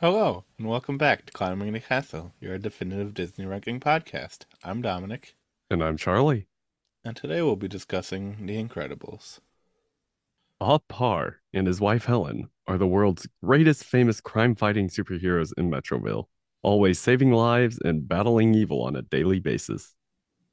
Hello, and welcome back to Climbing the Castle, your definitive Disney ranking podcast. I'm Dominic. And I'm Charlie. And today we'll be discussing The Incredibles. Bob Parr and his wife Helen are the world's greatest famous crime-fighting superheroes in Metroville, always saving lives and battling evil on a daily basis.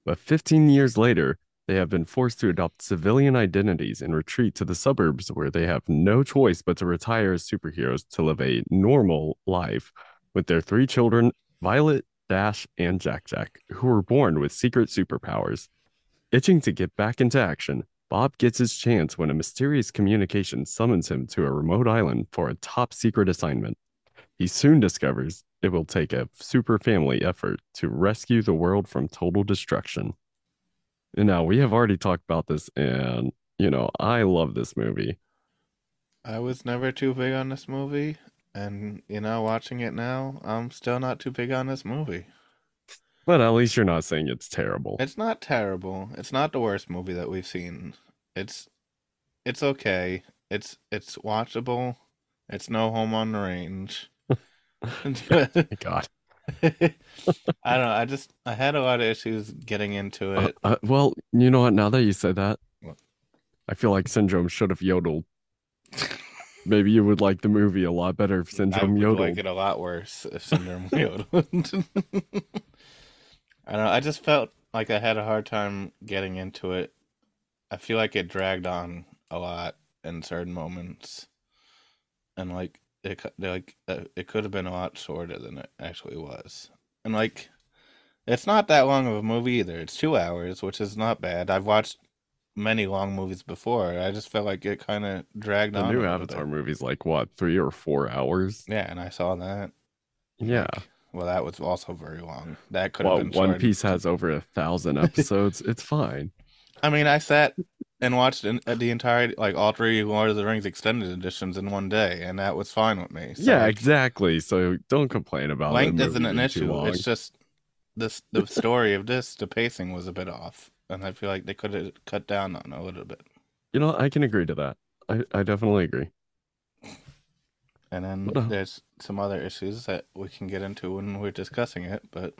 But 15 years later, they have been forced to adopt civilian identities and retreat to the suburbs where they have no choice but to retire as superheroes to live a normal life with their three children, Violet, Dash, and Jack-Jack, who were born with secret superpowers. Itching to get back into action, Bob gets his chance when a mysterious communication summons him to a remote island for a top-secret assignment. He soon discovers it will take a super family effort to rescue the world from total destruction. Now, we have already talked about this, and, you know, I love this movie. I was never too big on this movie, and, you know, watching it now, I'm still not too big on this movie. But at least you're not saying it's terrible. It's not terrible. It's not the worst movie that we've seen. It's okay. It's watchable. It's no Home on the Range. God. I don't know. I had a lot of issues getting into it. Well, you know what? Now that you said that, what? I feel like Syndrome should have yodeled. Maybe you would like the movie a lot better if Syndrome yodeled. I would like it a lot worse if Syndrome yodeled. I don't know. I just felt like I had a hard time getting into it. I feel like it dragged on a lot in certain moments, and it could have been a lot shorter than it actually was. And, like, it's not that long of a movie either. It's 2 hours, which is not bad. I've watched many long movies before. I just felt like it kind of dragged on. The new Avatar movie's, like, what, 3 or 4 hours? Yeah, and I saw that. Yeah. Like, well, that was also very long. That could have been shorter. One Piece has over 1,000 episodes. It's fine. I mean, I sat and watched the entire, like, all three Lord of the Rings extended editions in one day, and that was fine with me. So, yeah, exactly. So don't complain about length. Isn't an issue. It's just the story of this. The pacing was a bit off, and I feel like they could have cut down on a little bit. You know, I can agree to that. I definitely agree. And then there's some other issues that we can get into when we're discussing it, but.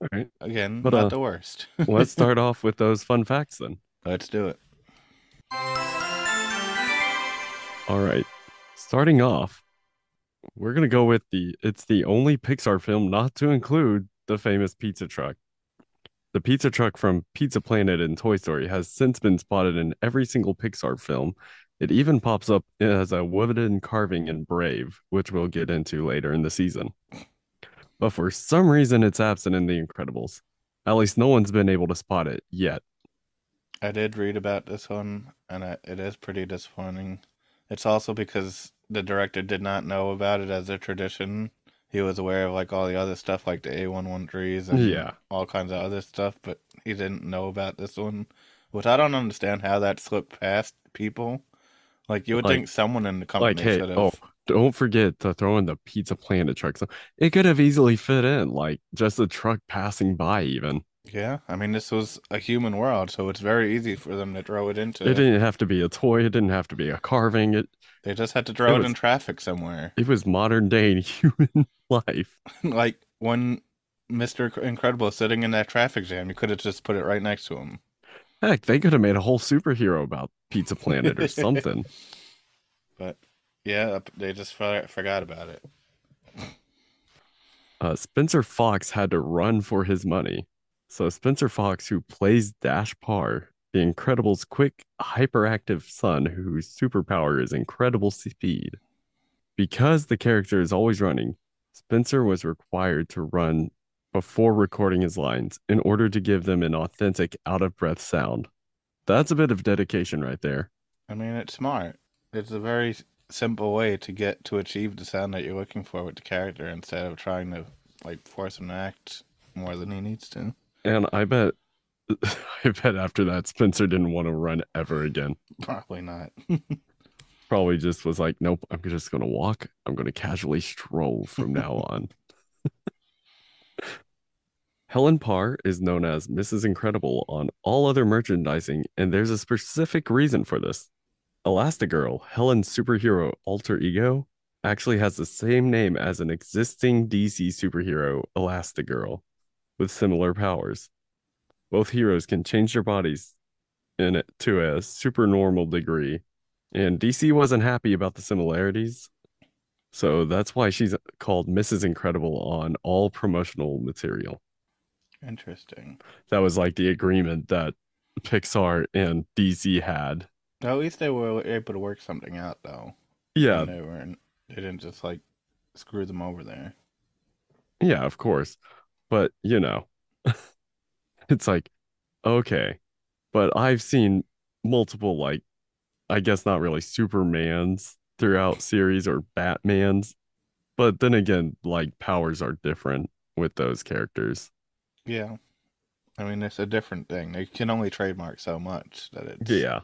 All right. Again, but, not the worst. Let's start off with those fun facts then. Let's do it. All right. Starting off, we're going to go with it's the only Pixar film not to include the famous pizza truck. The pizza truck from Pizza Planet and Toy Story has since been spotted in every single Pixar film. It even pops up as a wooden carving in Brave, which we'll get into later in the season. But for some reason, it's absent in The Incredibles. At least no one's been able to spot it yet. I did read about this one, and it is pretty disappointing. It's also because the director did not know about it as a tradition. He was aware of, like, all the other stuff, like the A113s and all kinds of other stuff, but he didn't know about this one, which I don't understand how that slipped past people. Like, you would think someone in the company should have. Don't forget to throw in the Pizza Planet truck. So it could have easily fit in, like, just a truck passing by even. Yeah, I mean, this was a human world, so it's very easy for them to throw it into. It didn't have to be a toy. It didn't have to be a carving. They just had to throw it in traffic somewhere. It was modern day human life. Like, when Mr. Incredible is sitting in that traffic jam, you could have just put it right next to him. Heck, they could have made a whole superhero about Pizza Planet or something. But yeah, they just forgot about it. Spencer Fox had to run for his money. So Spencer Fox, who plays Dash Parr, the Incredibles' quick, hyperactive son whose superpower is incredible speed. Because the character is always running, Spencer was required to run before recording his lines in order to give them an authentic, out-of-breath sound. That's a bit of dedication right there. I mean, it's smart. It's a very simple way to get to achieve the sound that you're looking for with the character instead of trying to, like, force him to act more than he needs to. And I bet after that Spencer didn't want to run ever again. Probably not. Probably just was like, nope, I'm just gonna walk. I'm gonna casually stroll from now on. Helen Parr is known as Mrs. Incredible on all other merchandising, and there's a specific reason for this. Elastigirl, Helen's superhero alter ego, actually has the same name as an existing DC superhero, Elastigirl, with similar powers. Both heroes can change their bodies in it to a supernormal degree, and DC wasn't happy about the similarities, so that's why she's called Mrs. Incredible on all promotional material. Interesting. That was like the agreement that Pixar and DC had. At least they were able to work something out, though. Yeah. And they didn't just, like, screw them over there. Yeah, of course. But, you know, it's like, okay. But I've seen multiple, like, I guess not really Supermans throughout series or Batmans. But then again, like, powers are different with those characters. Yeah. I mean, it's a different thing. They can only trademark so much that it's... Yeah.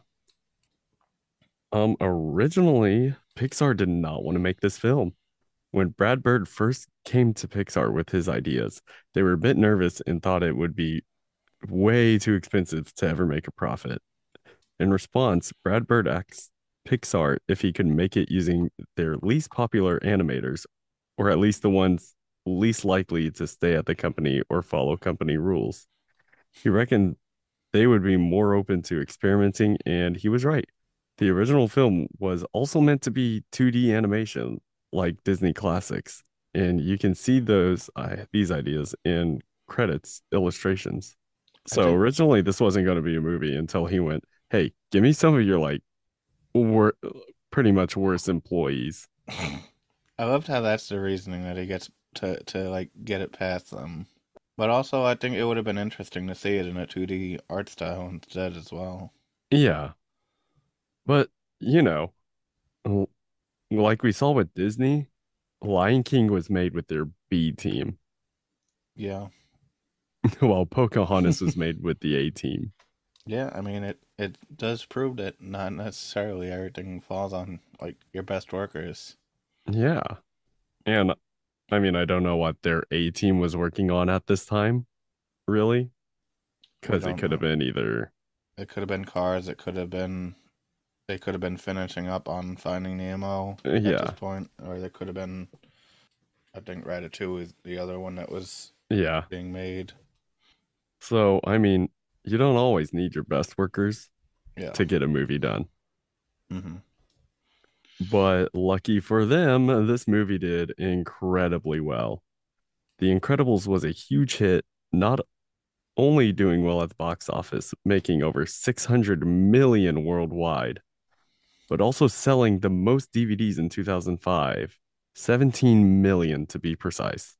Originally, Pixar did not want to make this film. When Brad Bird first came to Pixar with his ideas, they were a bit nervous and thought it would be way too expensive to ever make a profit. In response, Brad Bird asked Pixar if he could make it using their least popular animators, or at least the ones least likely to stay at the company or follow company rules. He reckoned they would be more open to experimenting, and he was right. The original film was also meant to be 2D animation, like Disney classics, and you can see these ideas in credits illustrations. So originally, this wasn't going to be a movie until he went, "Hey, give me some of your like, pretty much worse employees." I loved how that's the reasoning that he gets to like get it past them, but also I think it would have been interesting to see it in a 2D art style instead as well. Yeah. But, you know, like we saw with Disney, Lion King was made with their B team. Yeah. While Pocahontas was made with the A team. Yeah, I mean, it does prove that not necessarily everything falls on, like, your best workers. Yeah. And, I mean, I don't know what their A team was working on at this time, really. Because it could have been either... It could have been Cars, it could have been... They could have been finishing up on Finding Nemo at this point, or they could have been, I think Ratatouille is the other one that was being made. So, I mean, you don't always need your best workers to get a movie done. Mm-hmm. But lucky for them, this movie did incredibly well. The Incredibles was a huge hit, not only doing well at the box office, making over 600 million worldwide, but also selling the most DVDs in 2005, 17 million to be precise.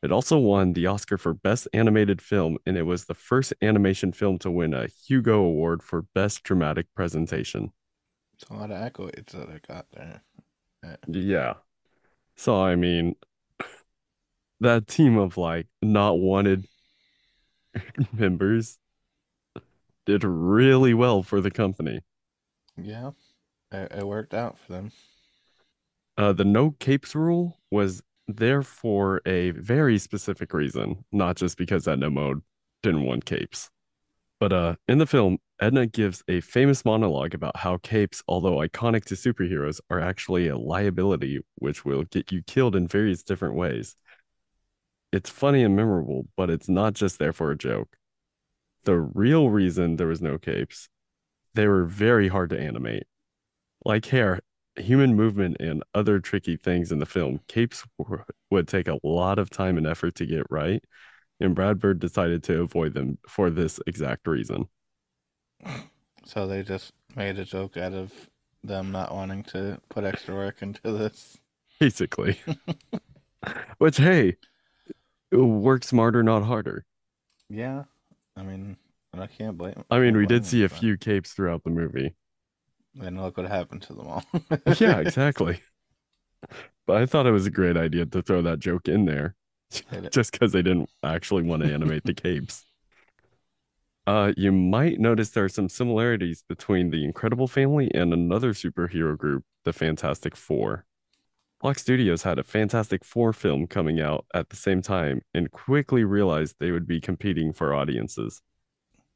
It also won the Oscar for Best Animated Film, and it was the first animation film to win a Hugo Award for Best Dramatic Presentation. It's a lot of accolades that I got there. Yeah. So, I mean, that team of, like, not wanted members did really well for the company. Yeah. It worked out for them. The no capes rule was there for a very specific reason, not just because Edna Mode didn't want capes. But in the film, Edna gives a famous monologue about how capes, although iconic to superheroes, are actually a liability which will get you killed in various different ways. It's funny and memorable, but it's not just there for a joke. The real reason there was no capes, they were very hard to animate. Like hair, human movement, and other tricky things in the film, capes would take a lot of time and effort to get right, and Brad Bird decided to avoid them for this exact reason. So they just made a joke out of them not wanting to put extra work into this? Basically. Which, hey... Work smarter, not harder. Yeah. I mean, and I can't blame them. I mean, we did see a few capes throughout the movie. And look what happened to them all. Yeah, exactly. But I thought it was a great idea to throw that joke in there. Just because they didn't actually want to animate the capes. You might notice there are some similarities between the Incredible Family and another superhero group, the Fantastic Four. Fox Studios had a Fantastic Four film coming out at the same time and quickly realized they would be competing for audiences.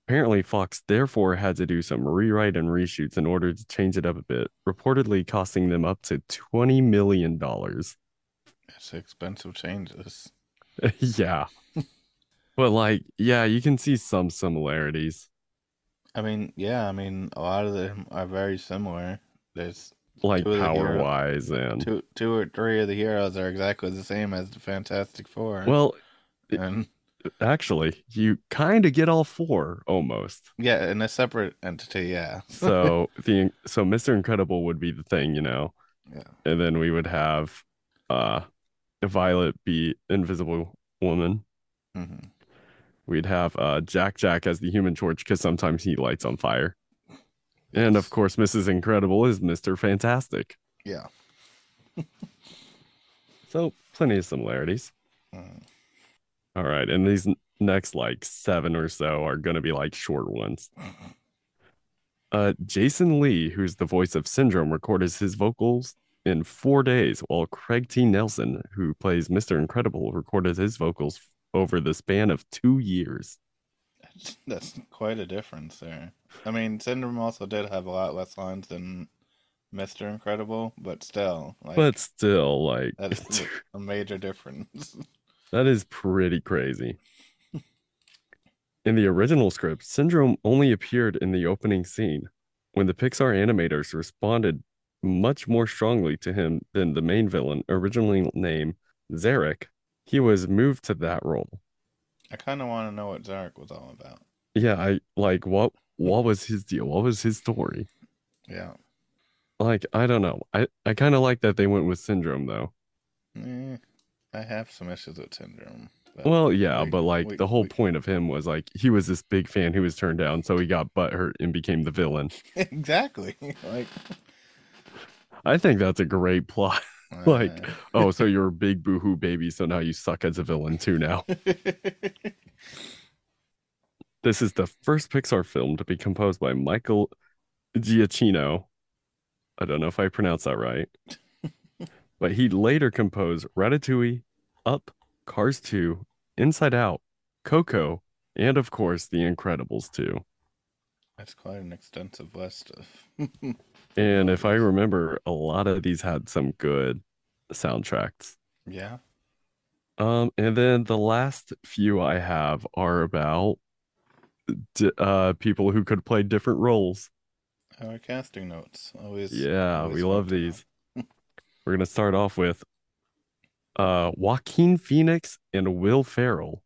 Apparently, Fox therefore had to do some rewrite and reshoots in order to change it up a bit, reportedly costing them up to $20 million. That's expensive changes. Yeah. But, like, yeah, you can see some similarities. I mean, yeah, I mean, a lot of them are very similar. There's like power-wise, and two or three of the heroes are exactly the same as the Fantastic Four. Well, and actually, you kind of get all four almost. Yeah, in a separate entity. Yeah. So so Mr. Incredible would be the Thing, you know. Yeah. And then we would have Violet be Invisible Woman. Mm-hmm. We'd have Jack-Jack as the Human Torch because sometimes he lights on fire. Yes. And, of course, Mrs. Incredible is Mr. Fantastic. Yeah. So, plenty of similarities. All right, and these next, like, seven or so are going to be, like, short ones. Jason Lee, who's the voice of Syndrome, recorded his vocals in 4 days, while Craig T. Nelson, who plays Mr. Incredible, recorded his vocals over the span of 2 years. That's quite a difference there. I mean, Syndrome also did have a lot less lines than Mr. Incredible, but still. Like, that's a major difference. That is pretty crazy. In the original script, Syndrome only appeared in the opening scene. When the Pixar animators responded much more strongly to him than the main villain, originally named Zarek, he was moved to that role. I kind of want to know what Zarek was all about. Yeah, what was his deal? What was his story? Yeah. Like, I don't know. I kind of like that they went with Syndrome, though. I have some issues with Syndrome. Well, yeah, the whole point of him was, like, he was this big fan who was turned down, so he got butthurt and became the villain. Exactly. Like, I think that's a great plot. Like, oh, so you're a big boohoo baby, so now you suck as a villain too now. This is the first Pixar film to be composed by Michael Giacchino. I don't know if I pronounced that right. But he later composed Ratatouille, Up, Cars 2, Inside Out, Coco, and of course, The Incredibles 2. That's quite an extensive list of... And if I remember, a lot of these had some good soundtracks. Yeah. And then the last few I have are about people who could play different roles. Our casting notes. We love these. We're going to start off with Joaquin Phoenix and Will Ferrell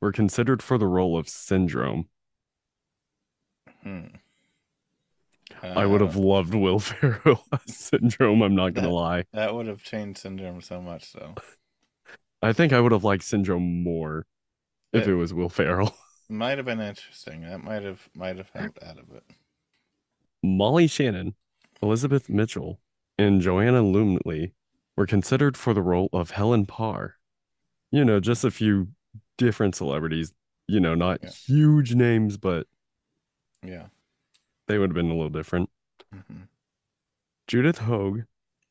were considered for the role of Syndrome. I would have loved Will Ferrell as Syndrome, I'm not going to lie. That would have changed Syndrome so much, though. I think I would have liked Syndrome more if it was Will Ferrell. Might have been interesting. That might have helped out of it. Molly Shannon, Elizabeth Mitchell, and Joanna Lumley were considered for the role of Helen Parr. You know, just a few different celebrities. You know, not huge names, but... Yeah. They would have been a little different. Mm-hmm. Judith Hoag,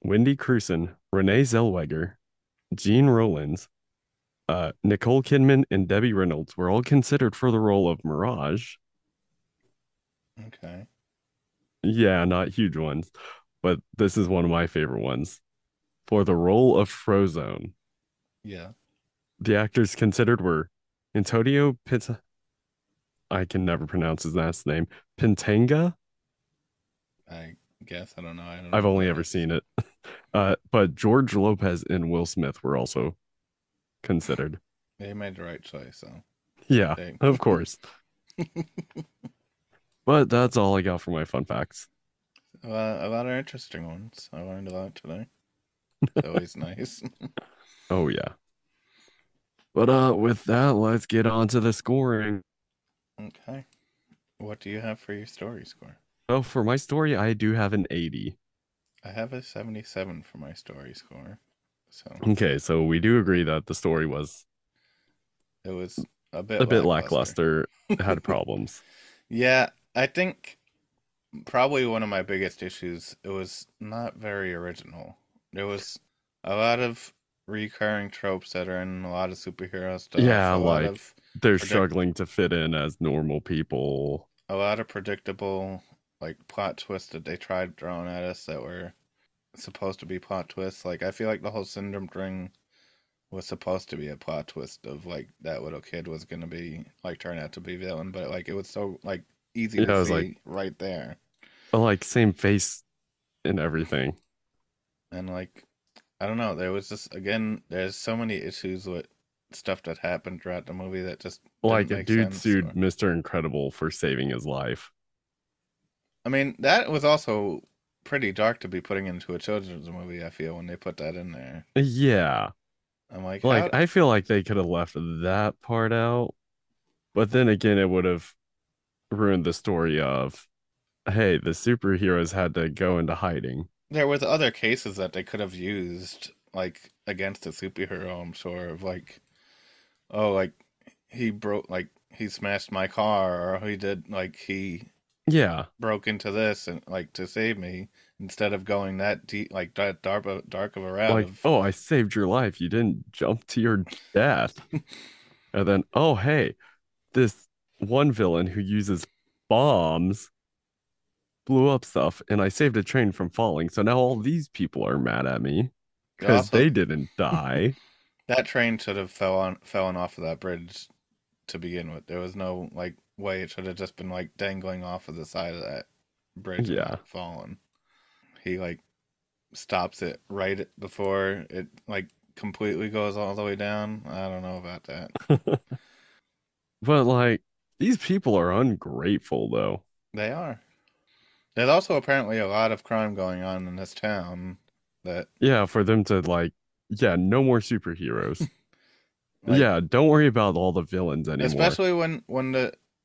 Wendy Crewson, Renee Zellweger, Jean Rollins, Nicole Kidman, and Debbie Reynolds were all considered for the role of Mirage. Okay. Yeah, not huge ones, but this is one of my favorite ones. For the role of Frozone. Yeah. The actors considered were Antonio Pizza. I can never pronounce his last name. Pintanga? I guess. I don't know. I've only ever seen it. But George Lopez and Will Smith were also considered. They made the right choice, so. Yeah, of course. But that's all I got for my fun facts. A lot of interesting ones. I learned a lot today. It's always nice. Oh, yeah. But with that, let's get on to the scoring. Okay. What do you have for your story score? Oh, for my story, I do have an 80. I have a 77 for my story score. So okay, so we do agree that the story was... It was a bit lackluster. It had problems. Yeah, I think probably one of my biggest issues, it was not very original. There was a lot of recurring tropes that are in a lot of superhero stuff. Yeah, a lot of They're struggling to fit in as normal people. A lot of predictable, like, plot twists that they tried throwing at us that were supposed to be plot twists. Like, I feel like the whole Syndrome thing was supposed to be a plot twist of, like, that little kid was going to be, like, turn out to be villain. But, like, it was so, like, easy to see, like, right there. But, like, same face and everything. And, like, I don't know. There was just, again, there's so many issues with stuff that happened throughout the movie that just like a dude sued Mr. Incredible for saving his life. I mean, that was also pretty dark to be putting into a children's movie, I feel, when they put that in there. Yeah. I'm like I feel like they could have left that part out. But then again, it would have ruined the story of, hey, the superheroes had to go into hiding. There was other cases that they could have used, like, against the superhero, I'm sure, of, like, oh, like, he broke, like, he smashed my car, or he did, like, he broke into this and, like, to save me, instead of going that deep, like, that dark of a route. Like, oh, I saved your life. You didn't jump to your death. And then, oh, hey, this one villain who uses bombs blew up stuff, and I saved a train from falling, so now all these people are mad at me because they didn't die. That train should have fallen off of that bridge to begin with. There was no, like, way. It should have just been, like, dangling off of the side of that bridge. Yeah, fallen. He, like, stops it right before it, like, completely goes all the way down. I don't know about that. But, like, these people are ungrateful, though. They are. There's also apparently a lot of crime going on in this town that... Yeah, for them to, like... Yeah, no more superheroes. Like, yeah, don't worry about all the villains anymore. Especially when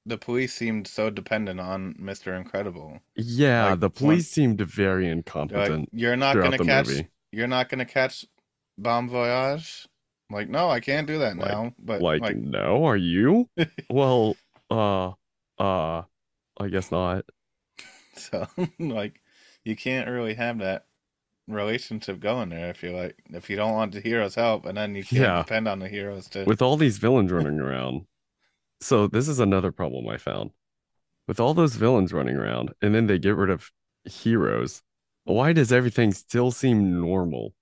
the police seemed so dependent on Mr. Incredible. Yeah, like, the police seemed very incompetent. Like, you're not going to catch Bomb Voyage? I'm like, no, I can't do that now. But like, no, are you? Well, I guess not. So, like, you can't really have that relationship going there if you're like, if you don't want the heroes' help, and then you can't depend on the heroes to... With all these villains running around. So this is another problem I found. With all those villains running around, and then they get rid of heroes, why does everything still seem normal,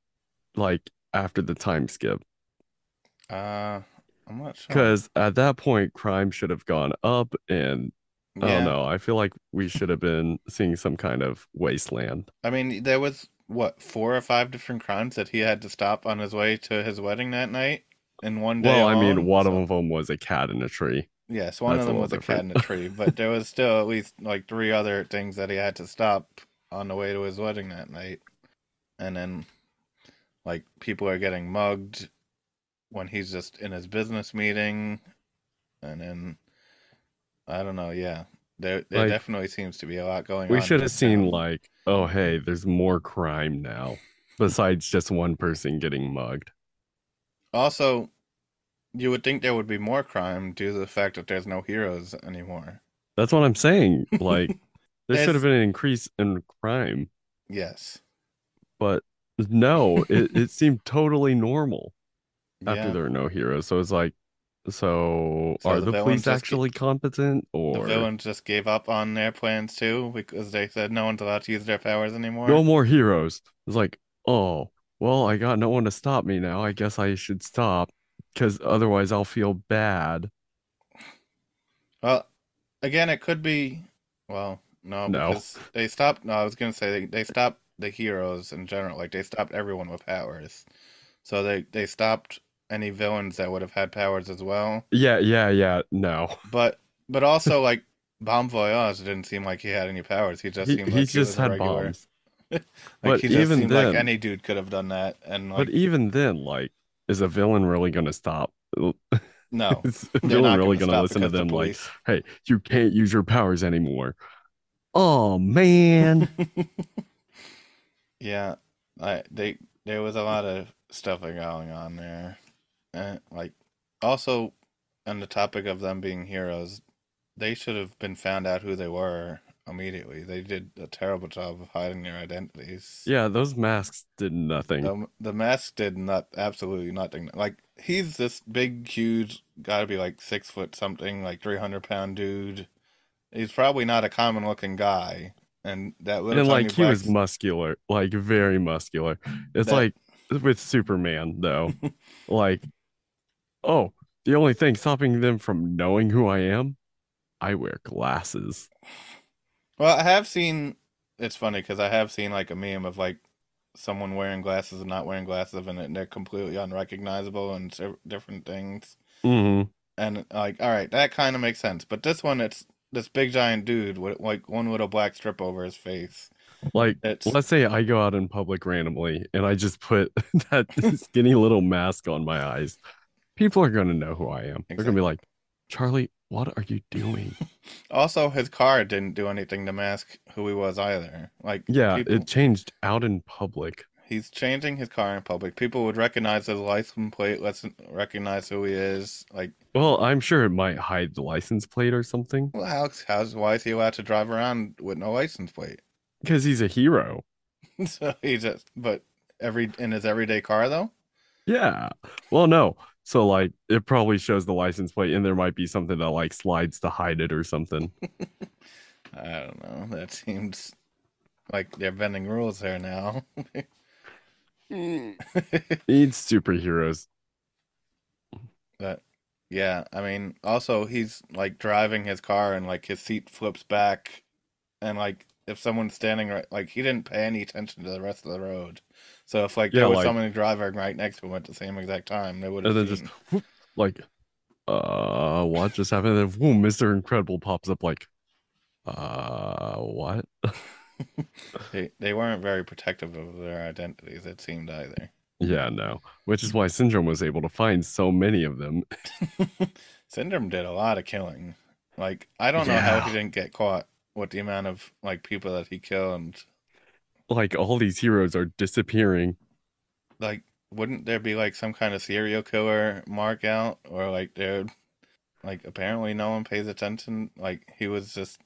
like, after the time skip? I'm not sure. Because at that point, crime should have gone up, and... Yeah. I don't know. I feel like we should have been seeing some kind of wasteland. I mean, there was, what, 4 or 5 different crimes that he had to stop on his way to his wedding that night? In one day alone? I mean, one of them was a cat in a tree. Yes, one of them was a cat in a tree. But there was still at least, like, 3 other things that he had to stop on the way to his wedding that night. And then, like, people are getting mugged when he's just in his business meeting. And then... I don't know, yeah. There like, definitely seems to be a lot going on. We should have seen, like, oh, hey, there's more crime now, besides just one person getting mugged. Also, you would think there would be more crime due to the fact that there's no heroes anymore. That's what I'm saying. Like, there should have been an increase in crime. Yes. But no, it seemed totally normal after there were no heroes. So it's like, So are the police actually competent, or the villains just gave up on their plans too because they said no one's allowed to use their powers anymore? No more heroes. It's like, oh, well, I got no one to stop me now. I guess I should stop because otherwise I'll feel bad. Well, again, it could be. Well, no. Because they stopped. No, I was gonna say they stopped the heroes in general. Like, they stopped everyone with powers, so they stopped any villains that would have had powers as well. Yeah, no. But also, like, Bomb Voyage didn't seem like he had any powers. He just seemed like he just had bombs. Like, but he just even seemed then, like any dude could have done that. And like, but even then, like, is a villain really going to stop? No. Is a villain really going to listen to them like, hey, you can't use your powers anymore? Oh, man. Yeah. There was a lot of stuff going on there. And, like, also on the topic of them being heroes, they should have been found out who they were immediately. They did a terrible job of hiding their identities. Yeah, those masks did nothing. The mask did absolutely nothing. Like, he's this big, huge, gotta be like 6 foot something, like 300-pound dude. He's probably not a common looking guy. And that little he was muscular, like very muscular. It's like with Superman though. Like, oh, the only thing stopping them from knowing who I am, I wear glasses. Well, I have seen, it's funny because I have seen like a meme of like someone wearing glasses and not wearing glasses, and they're completely unrecognizable and different things. Mm-hmm. And like, all right, that kind of makes sense. But this one, it's this big giant dude with like one little black strip over his face. Like, let's say I go out in public randomly and I just put that skinny little mask on my eyes. People are going to know who I am. Exactly. They're going to be like, Charlie, what are you doing? Also, his car didn't do anything to mask who he was either. Like, yeah, it changed out in public. He's changing his car in public. People would recognize his license plate. Let's recognize who he is. Like, well, I'm sure it might hide the license plate or something. Well, Alex, why is he allowed to drive around with no license plate? Because he's a hero. So he just, but in his everyday car though. Yeah. Well, no. So like, it probably shows the license plate, and there might be something that like slides to hide it or something. I don't know. That seems like they're bending rules there now. Needs superheroes. But yeah, I mean, also he's like driving his car and like his seat flips back, and like if someone's standing right, like he didn't pay any attention to the rest of the road. So if like there was someone driving right next to him at the same exact time, they would have just whoop, like, what just happened? And then boom, Mr. Incredible pops up like, what? They weren't very protective of their identities, it seemed, either. Yeah, no. Which is why Syndrome was able to find so many of them. Syndrome did a lot of killing. Like, I don't know how he didn't get caught with the amount of, like, people that he killed. Like, all these heroes are disappearing. Like, wouldn't there be, like, some kind of serial killer mark out? Or, like, dude, like, apparently no one pays attention. Like, he was just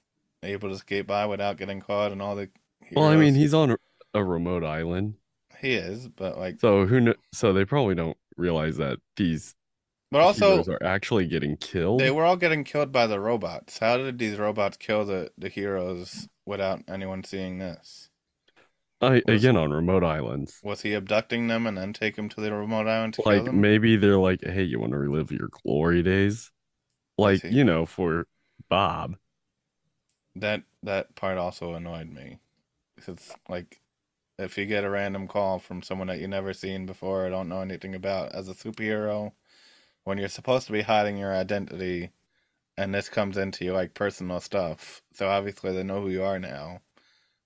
able to skate by without getting caught, and all the heroes. Well, I mean, he's on a remote island. He is, but like, so who? So they probably don't realize that these, but also heroes are actually getting killed. They were all getting killed by the robots. How did these robots kill the heroes without anyone seeing this? On remote islands. Was he abducting them and then take them to the remote island to kill them? Maybe they're like, hey, you want to relive your glory days, like, you know, for Bob. That part also annoyed me. It's like, if you get a random call from someone that you've never seen before or don't know anything about as a superhero, when you're supposed to be hiding your identity, and this comes into your, like, personal stuff, so obviously they know who you are now,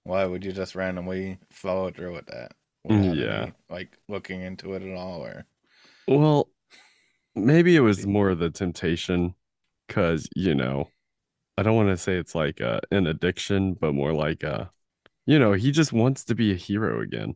why would you just randomly follow through with that? Yeah. Any, like, looking into it at all? Or... Well, maybe it was more of the temptation, because, you know, I don't want to say it's like an addiction, but more like, you know, he just wants to be a hero again.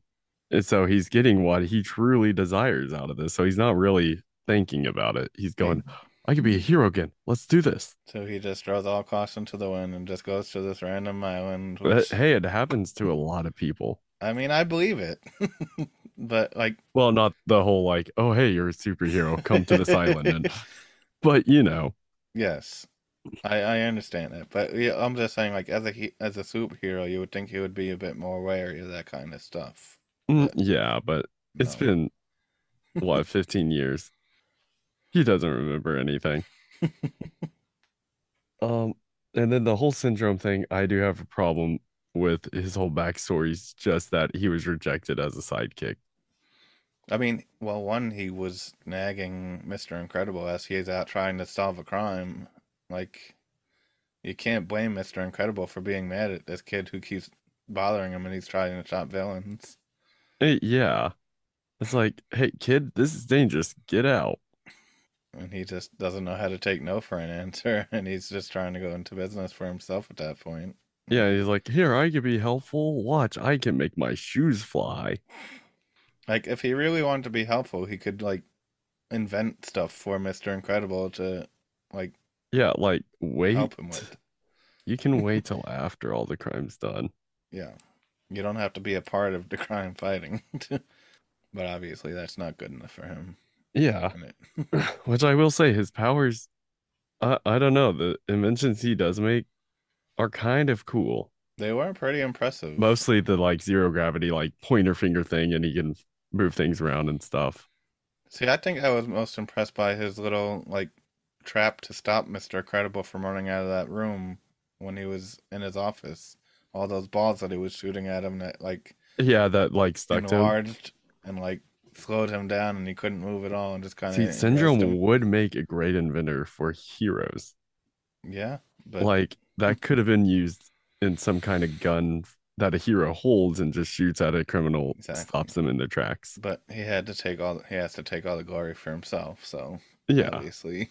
And so he's getting what he truly desires out of this. So he's not really thinking about it. He's going, I could be a hero again. Let's do this. So he just throws all caution to the wind and just goes to this random island. Which... Hey, it happens to a lot of people. I mean, I believe it. But like, well, not the whole like, oh, hey, you're a superhero. Come to this island. And... But, you know. Yes. I understand that, but yeah, I'm just saying, like, as a superhero, you would think he would be a bit more wary of that kind of stuff. Yeah, but it's been, what, 15 years? He doesn't remember anything. And then the whole Syndrome thing, I do have a problem with his whole backstory. It's just that he was rejected as a sidekick. I mean, well, one, he was nagging Mr. Incredible as he is out trying to solve a crime. Like, you can't blame Mr. Incredible for being mad at this kid who keeps bothering him and he's trying to stop villains. Yeah. It's like, hey, kid, this is dangerous. Get out. And he just doesn't know how to take no for an answer. And he's just trying to go into business for himself at that point. Yeah, he's like, here, I can be helpful. Watch, I can make my shoes fly. Like, if he really wanted to be helpful, he could, like, invent stuff for Mr. Incredible to, like, yeah, like, wait, help him with. You can wait till after all the crime's done. Yeah. You don't have to be a part of the crime fighting. But obviously that's not good enough for him. Yeah. Which I will say, his powers, I don't know, the inventions he does make are kind of cool. They were pretty impressive. Mostly the like zero gravity, like pointer finger thing, and he can move things around and stuff. See, I think I was most impressed by his little like trap to stop Mr. Incredible from running out of that room when he was in his office. All those balls that he was shooting at him that like, yeah, that like stuck to him and like slowed him down and he couldn't move at all and just kind of. See, Syndrome would make a great inventor for heroes. Yeah, but like that could have been used in some kind of gun that a hero holds and just shoots at a criminal, stops them in their tracks. But he had to take all. He has to take all the glory for himself. So yeah, obviously.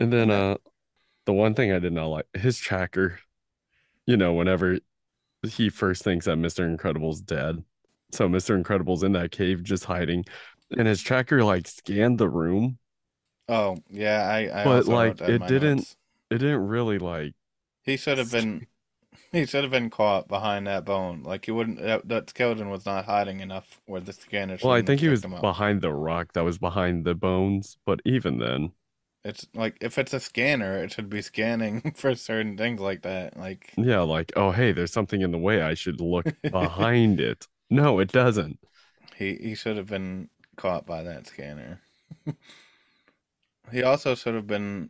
And then the one thing I did not like, his tracker. You know, whenever he first thinks that Mr. Incredible's dead. So Mr. Incredible's in that cave just hiding. And his tracker like scanned the room. Oh, yeah. But like it didn't really like. He should have been caught behind that bone. Like he wouldn't. That skeleton was not hiding enough where the scanner. Well, I think he was behind the rock that was behind the bones. But even then, it's like if it's a scanner, it should be scanning for certain things like that. Like yeah, like oh hey, there's something in the way. I should look behind it. No, it doesn't. He should have been caught by that scanner. He also should have been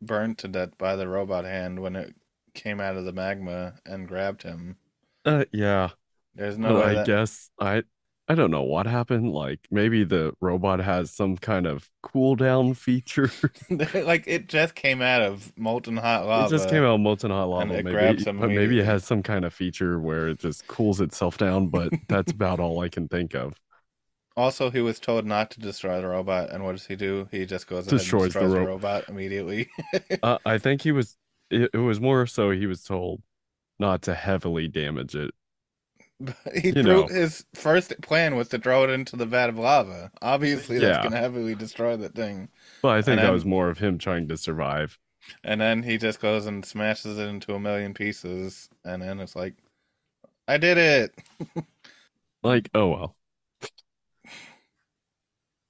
burned to death by the robot hand when it came out of the magma and grabbed him. Yeah. There's no way I guess I don't know what happened. Like maybe the robot has some kind of cooldown feature. Like it just came out of molten hot lava. And it grabs him, but maybe it has some kind of feature where it just cools itself down. But that's about all I can think of. Also, he was told not to destroy the robot, and what does he do? He just goes and destroys the robot immediately. I think he was. It was more so he was told not to heavily damage it. But his first plan was to throw it into the vat of lava. Obviously, that's going to heavily destroy that thing. Well, I think that was more of him trying to survive. And then he just goes and smashes it into a million pieces, and then it's like, I did it! Like, oh well.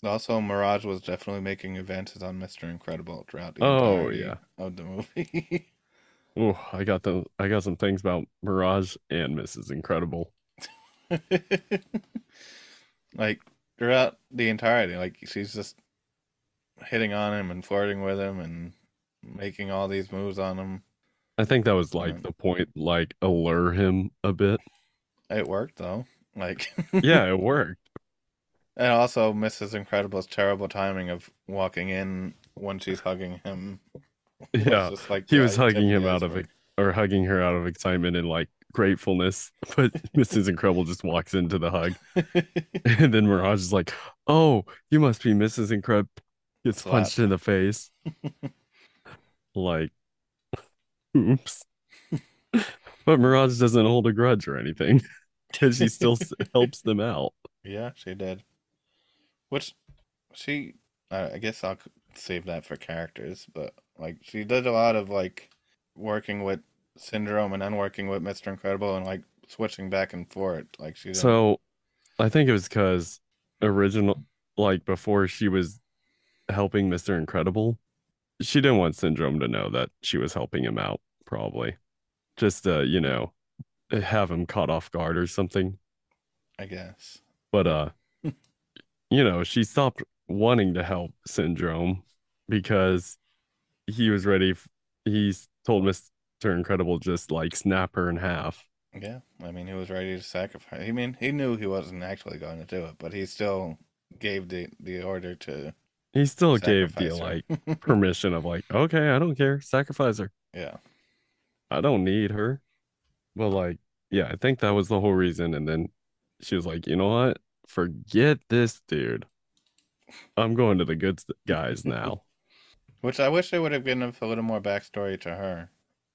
Also, Mirage was definitely making advances on Mr. Incredible throughout the entirety of the movie. Oh, I got some things about Mirage and Mrs. Incredible. Like throughout the entirety, like she's just hitting on him and flirting with him and making all these moves on him. I think that was like the point, like allure him a bit. It worked though. Like yeah, it worked. And also Mrs. Incredible's terrible timing of walking in when she's hugging him. Yeah, like he was hugging him out of it, or hugging her out of excitement and like gratefulness. But Mrs. Incredible just walks into the hug, and then Mirage is like, "Oh, you must be Mrs. Incredible." Gets punched in the face. Like, oops. But Mirage doesn't hold a grudge or anything because she still helps them out. Yeah, she did. Which she, I guess I'll save that for characters, but. Like, she did a lot of, like, working with Syndrome and then working with Mr. Incredible and, like, switching back and forth. Like, she. So, I think it was because before she was helping Mr. Incredible, she didn't want Syndrome to know that she was helping him out, probably. Just to, have him caught off guard or something. I guess. But, she stopped wanting to help Syndrome because. He was ready. He told Mr. Incredible just like snap her in half. Yeah, I mean, he was ready to sacrifice. I mean, he knew he wasn't actually going to do it, but he still gave the order to. He still gave the like permission of like, okay, I don't care, sacrifice her. Yeah, I don't need her. But like, yeah, I think that was the whole reason. And then she was like, you know what? Forget this dude. I'm going to the good guys now. Which I wish they would have given a little more backstory to her.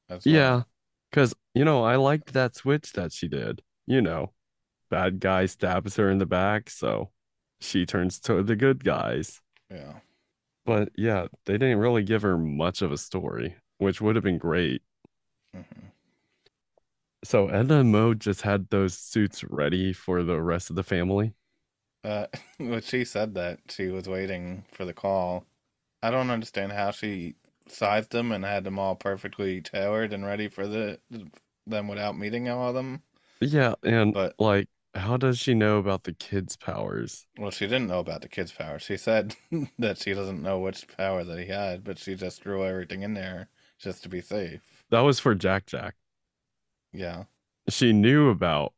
Well. Yeah, because, I liked that switch that she did. Bad guy stabs her in the back, so she turns to the good guys. Yeah. But, yeah, they didn't really give her much of a story, which would have been great Mm-hmm. So Edna and Mo just had those suits ready for the rest of the family. Well, she said that she was waiting for the call. I don't understand how she sized them and had them all perfectly tailored and ready for them without meeting all of them. Yeah, and but, like, how does she know about the kids' powers? Well, she didn't know about the kids' powers. She said that she doesn't know which power that he had, but she just threw everything in there just to be safe. That was for Jack-Jack. Yeah. She knew about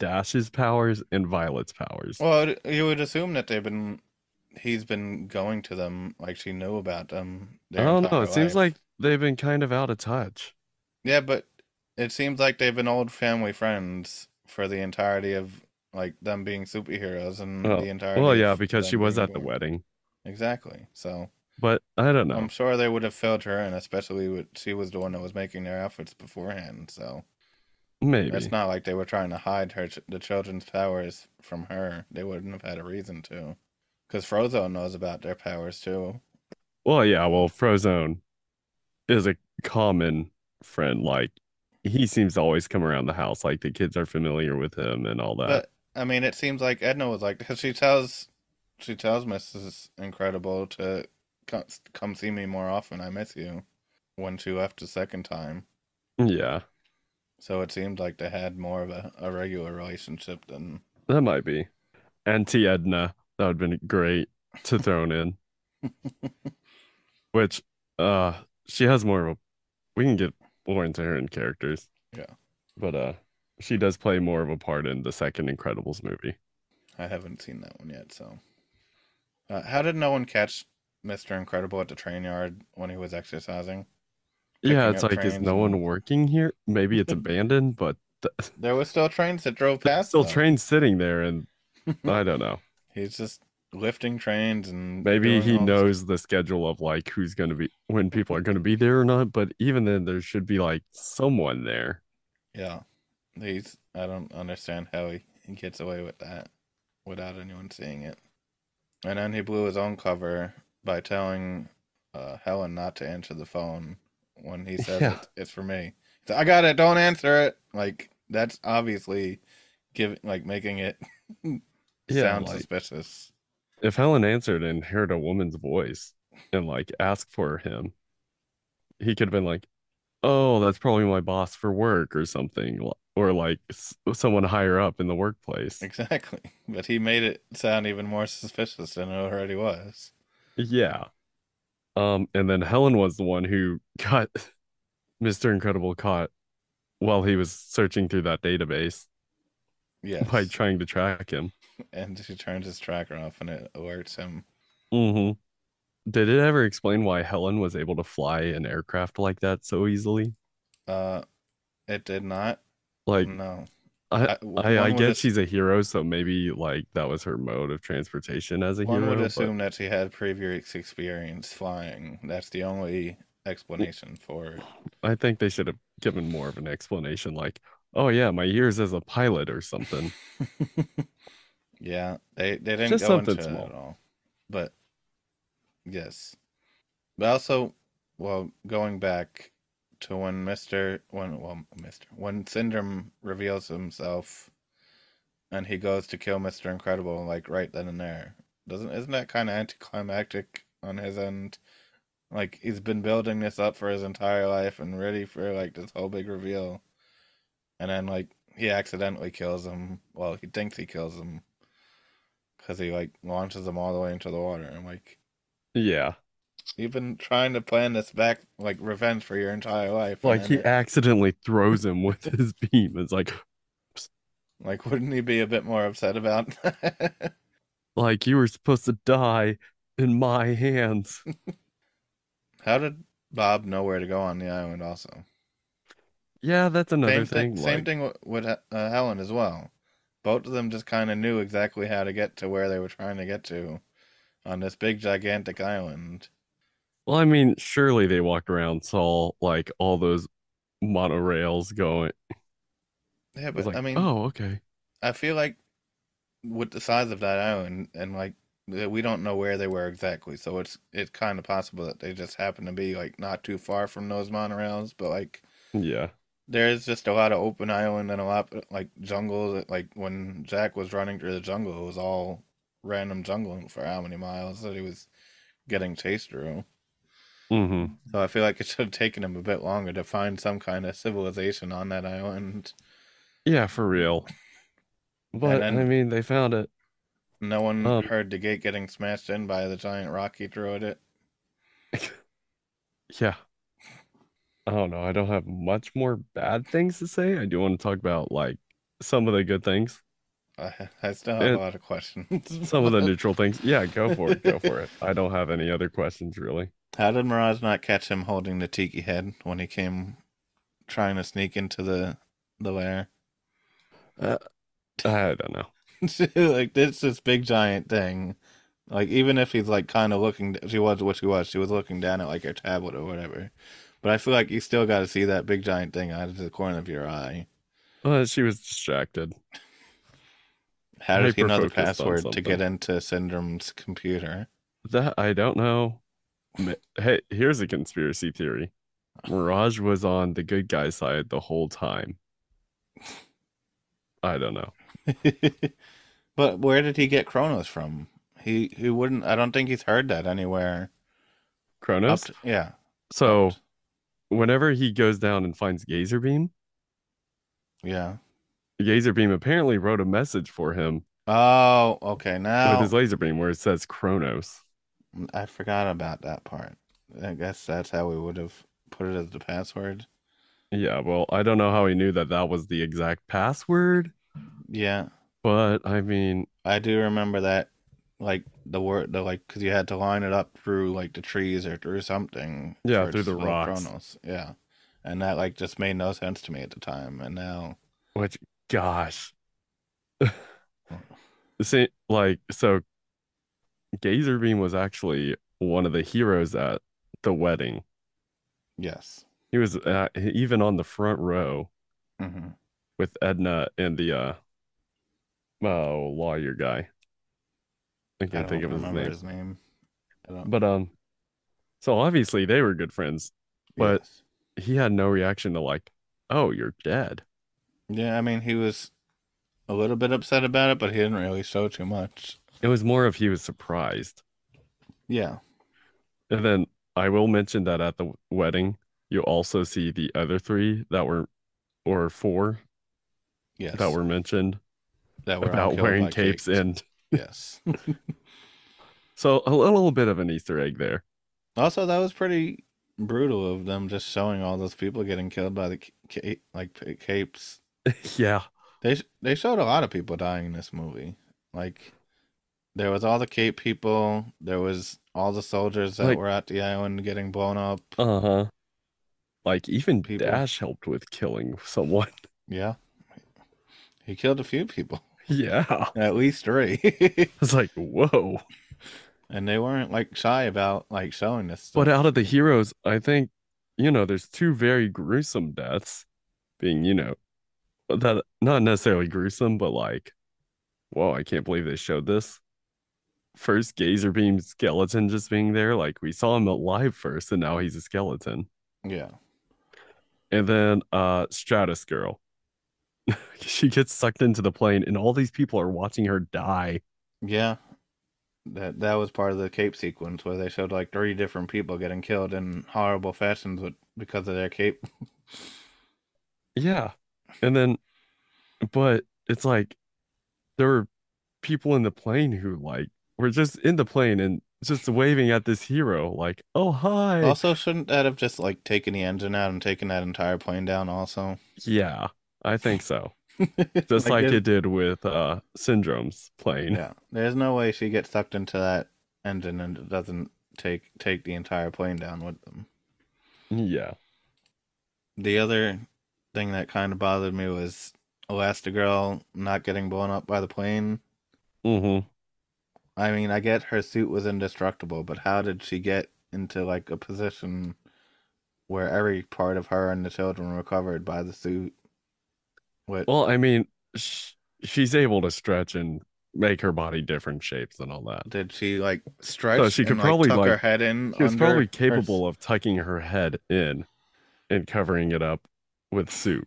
Dash's powers and Violet's powers. Well, you would assume that he's been going to them, like she knew about them. I don't know. It seems like they've been kind of out of touch. Yeah, but it seems like they've been old family friends for the entirety of like them being superheroes and the entirety. Well, yeah, because she was at the wedding. Exactly. So. But I don't know. I'm sure they would have filled her in, especially with she was the one that was making their efforts beforehand. So maybe it's not like they were trying to hide the children's powers from her. They wouldn't have had a reason to, because Frozone knows about their powers too. Well, yeah. Well, Frozone is a common friend. Like he seems to always come around the house. Like the kids are familiar with him and all that. But I mean, it seems like Edna was like, because she tells Mrs. Incredible to come see me more often, I miss you, when she left the second time. Yeah. So it seemed like they had more of a regular relationship than... That might be. Auntie Edna, that would have been great to throw in. Which, she has more of a... We can get more into her in characters. Yeah. But she does play more of a part in the second Incredibles movie. I haven't seen that one yet, so... how did no one catch Mr. Incredible at the train yard when he was exercising? Yeah, it's like, is no one working here? Maybe it's abandoned, but... There were still trains that drove past. Still trains sitting there, and I don't know. He's just lifting trains and... Maybe he knows the schedule of, like, who's going to be... When people are going to be there or not, but even then, there should be, like, someone there. Yeah. I don't understand how he gets away with that without anyone seeing it. And then he blew his own cover by telling Helen not to answer the phone when he says it's for me. So I got it, don't answer it. Like, that's obviously making it sound like, suspicious. If Helen answered and heard a woman's voice and like asked for him, he could have been like, oh, that's probably my boss for work or something, or like someone higher up in the workplace. Exactly. But he made it sound even more suspicious than it already was. Yeah. And then Helen was the one who got Mr. Incredible caught while he was searching through that database. Yeah. By trying to track him. And she turns his tracker off and it alerts him. Mm-hmm. Did it ever explain why Helen was able to fly an aircraft like that so easily? It did not. Like, no. I guess she's a hero, so maybe like that was her mode of transportation as a hero. One would assume that she had previous experience flying. That's the only explanation for it. I think they should have given more of an explanation, like, "Oh yeah, my years as a pilot" or something. Yeah, they didn't just go into it at all. But yes, but also, well, going back to when Syndrome reveals himself and he goes to kill Mr. Incredible, like right then and there. Isn't that kind of anticlimactic on his end? Like, he's been building this up for his entire life and ready for like this whole big reveal, and then like he accidentally kills him. Well, he thinks he kills him because he like launches him all the way into the water. And like, yeah. You've been trying to plan this back, like, revenge for your entire life. Like, he accidentally throws him with his beam. It's like... Psst. Like, wouldn't he be a bit more upset about that? Like, you were supposed to die in my hands. How did Bob know where to go on the island also? Yeah, that's another thing. Same thing with Helen as well. Both of them just kind of knew exactly how to get to where they were trying to get to on this big, gigantic island. Well, I mean, surely they walked around, saw like all those monorails going. Yeah, but I mean, oh, okay. I feel like with the size of that island, and like we don't know where they were exactly, so it's kind of possible that they just happened to be like not too far from those monorails, but like Yeah. There's just a lot of open island and a lot like jungles. Like when Jack was running through the jungle, it was all random jungling for how many miles that he was getting chased through. Mm-hmm. So I feel like it should have taken him a bit longer to find some kind of civilization on that island. Yeah, for real. But I mean, they found it. No one heard the gate getting smashed in by the giant rock he threw at it. Yeah. I don't know. I don't have much more bad things to say. I do want to talk about like some of the good things. I still have a lot of questions. Some of the neutral things. Yeah, go for it. Go for it. I don't have any other questions really. How did Mirage not catch him holding the tiki head when he came trying to sneak into the lair? I don't know. Like, it's this big giant thing. Like, even if he's like kind of looking, she was looking down at like her tablet or whatever. But I feel like you still got to see that big giant thing out of the corner of your eye. Well, she was distracted. How did he know the password to get into Syndrome's computer? That I don't know. Hey, here's a conspiracy theory. Mirage was on the good guy side the whole time. I don't know. But where did he get Kronos from? He wouldn't. I don't think he's heard that anywhere. Kronos? Yeah. So, whenever he goes down and finds Gazer Beam, Gazer Beam apparently wrote a message for him. Oh, okay. Now with his laser beam, where it says Kronos. I forgot about that part. I guess that's how we would have put it as the password. Yeah. Well, I don't know how he knew that was the exact password. Yeah. But I mean, I do remember that, like the word, because you had to line it up through like the trees or through something. Yeah, through the rocks. Kronos. Yeah, and that like just made no sense to me at the time, and now. Which, gosh, see, like so, Gazer Beam was actually one of the heroes at the wedding. Yes, he was even on the front row with Edna and the lawyer guy. I can't think of his name. But so obviously they were good friends, but he had no reaction to like, oh, you're dead. Yeah, I mean, he was a little bit upset about it, but he didn't really show too much. It was more if he was surprised. Yeah. And then I will mention that at the wedding, you also see the other three that were, or four, that were mentioned, that were about wearing capes and. Yes. So a little bit of an Easter egg there. Also, that was pretty brutal of them just showing all those people getting killed by the capes. Yeah. They showed a lot of people dying in this movie. Like, there was all the cape people. There was all the soldiers that were at the island getting blown up. Uh-huh. Like, even Dash helped with killing someone. Yeah. He killed a few people. Yeah. At least three. It's like, whoa. And they weren't like shy about like showing this stuff. But out of the heroes, I think, you know, there's two very gruesome deaths being, you know, that not necessarily gruesome, but like, whoa, I can't believe they showed this. First, Gazer Beam skeleton just being there. Like, we saw him alive first and now he's a skeleton. Yeah. And then Stratusgirl. She gets sucked into the plane and all these people are watching her die. Yeah. That was part of the cape sequence where they showed like three different people getting killed in horrible fashions because of their cape. Yeah. And then, but it's like there were people in the plane who like were just in the plane and just waving at this hero like, oh, hi. Also, shouldn't that have just like taken the engine out and taken that entire plane down also? Yeah. I think so. Just like it did with Syndrome's plane. Yeah. There's no way she gets sucked into that engine and it doesn't take the entire plane down with them. Yeah. The other thing that kind of bothered me was Elastigirl not getting blown up by the plane. Mm-hmm. I mean, I get her suit was indestructible, but how did she get into like a position where every part of her and the children were covered by the suit? What? Well, I mean, she's able to stretch and make her body different shapes and all that. Did she like stretch? So she could probably tuck her head in. She was probably capable of tucking her head in and covering it up with Sue.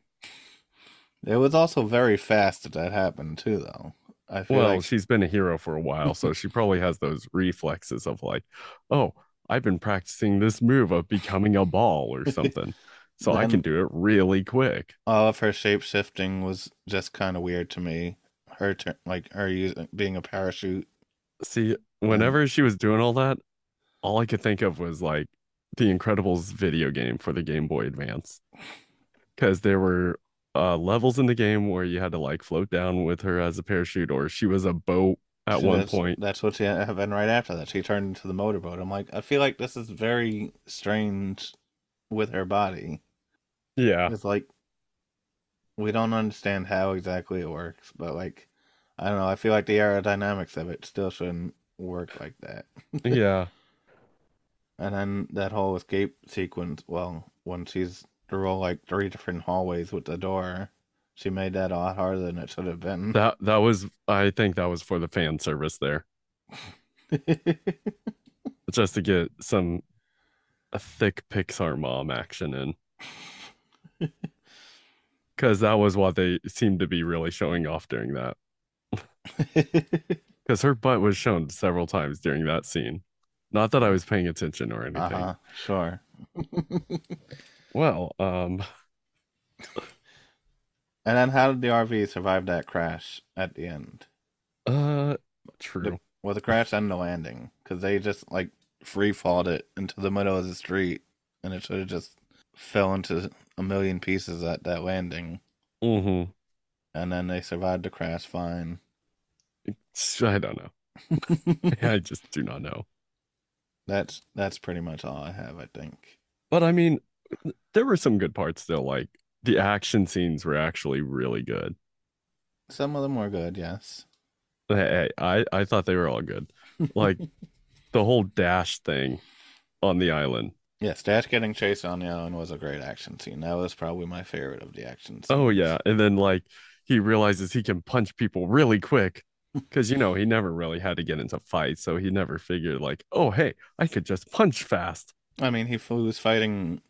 It was also very fast that that happened too, though. I feel like she's been a hero for a while, so she probably has those reflexes of like, oh, I've been practicing this move of becoming a ball or something, so I can do it really quick. All of her shape shifting was just kind of weird to me. Her being a parachute. See, whenever she was doing all that, all I could think of was like The Incredibles video game for the Game Boy Advance, because there were levels in the game where you had to like float down with her as a parachute, or she was a boat at one point. That's what she had been right after that. She turned into the motorboat. I'm like, I feel like this is very strange with her body. Yeah. It's like, we don't understand how exactly it works, but like, I don't know. I feel like the aerodynamics of it still shouldn't work like that. Yeah. And then that whole escape sequence, well, when she's roll like three different hallways with the door, she made that a lot harder than it should have been. That was, I think that was for the fan service there. Just to get some a thick Pixar mom action in, because that was what they seemed to be really showing off during that, because her butt was shown several times during that scene. Not that I was paying attention or anything. Sure. Well, and then how did the RV survive that crash at the end? True. Well, the crash and the landing, because they just like free-falled it into the middle of the street, and it should have just fell into a million pieces at that landing. Mm-hmm. And then they survived the crash fine. I don't know. I just do not know. That's pretty much all I have, I think. But I mean, there were some good parts still. Like the action scenes were actually really good. Some of them were good, yes. Hey, I thought they were all good. Like the whole Dash thing on the island. Yes, Dash getting chased on the island was a great action scene. That was probably my favorite of the action scenes. Oh yeah, and then like he realizes he can punch people really quick, because you know he never really had to get into fights, so he never figured like, oh hey, I could just punch fast. I mean, he was fighting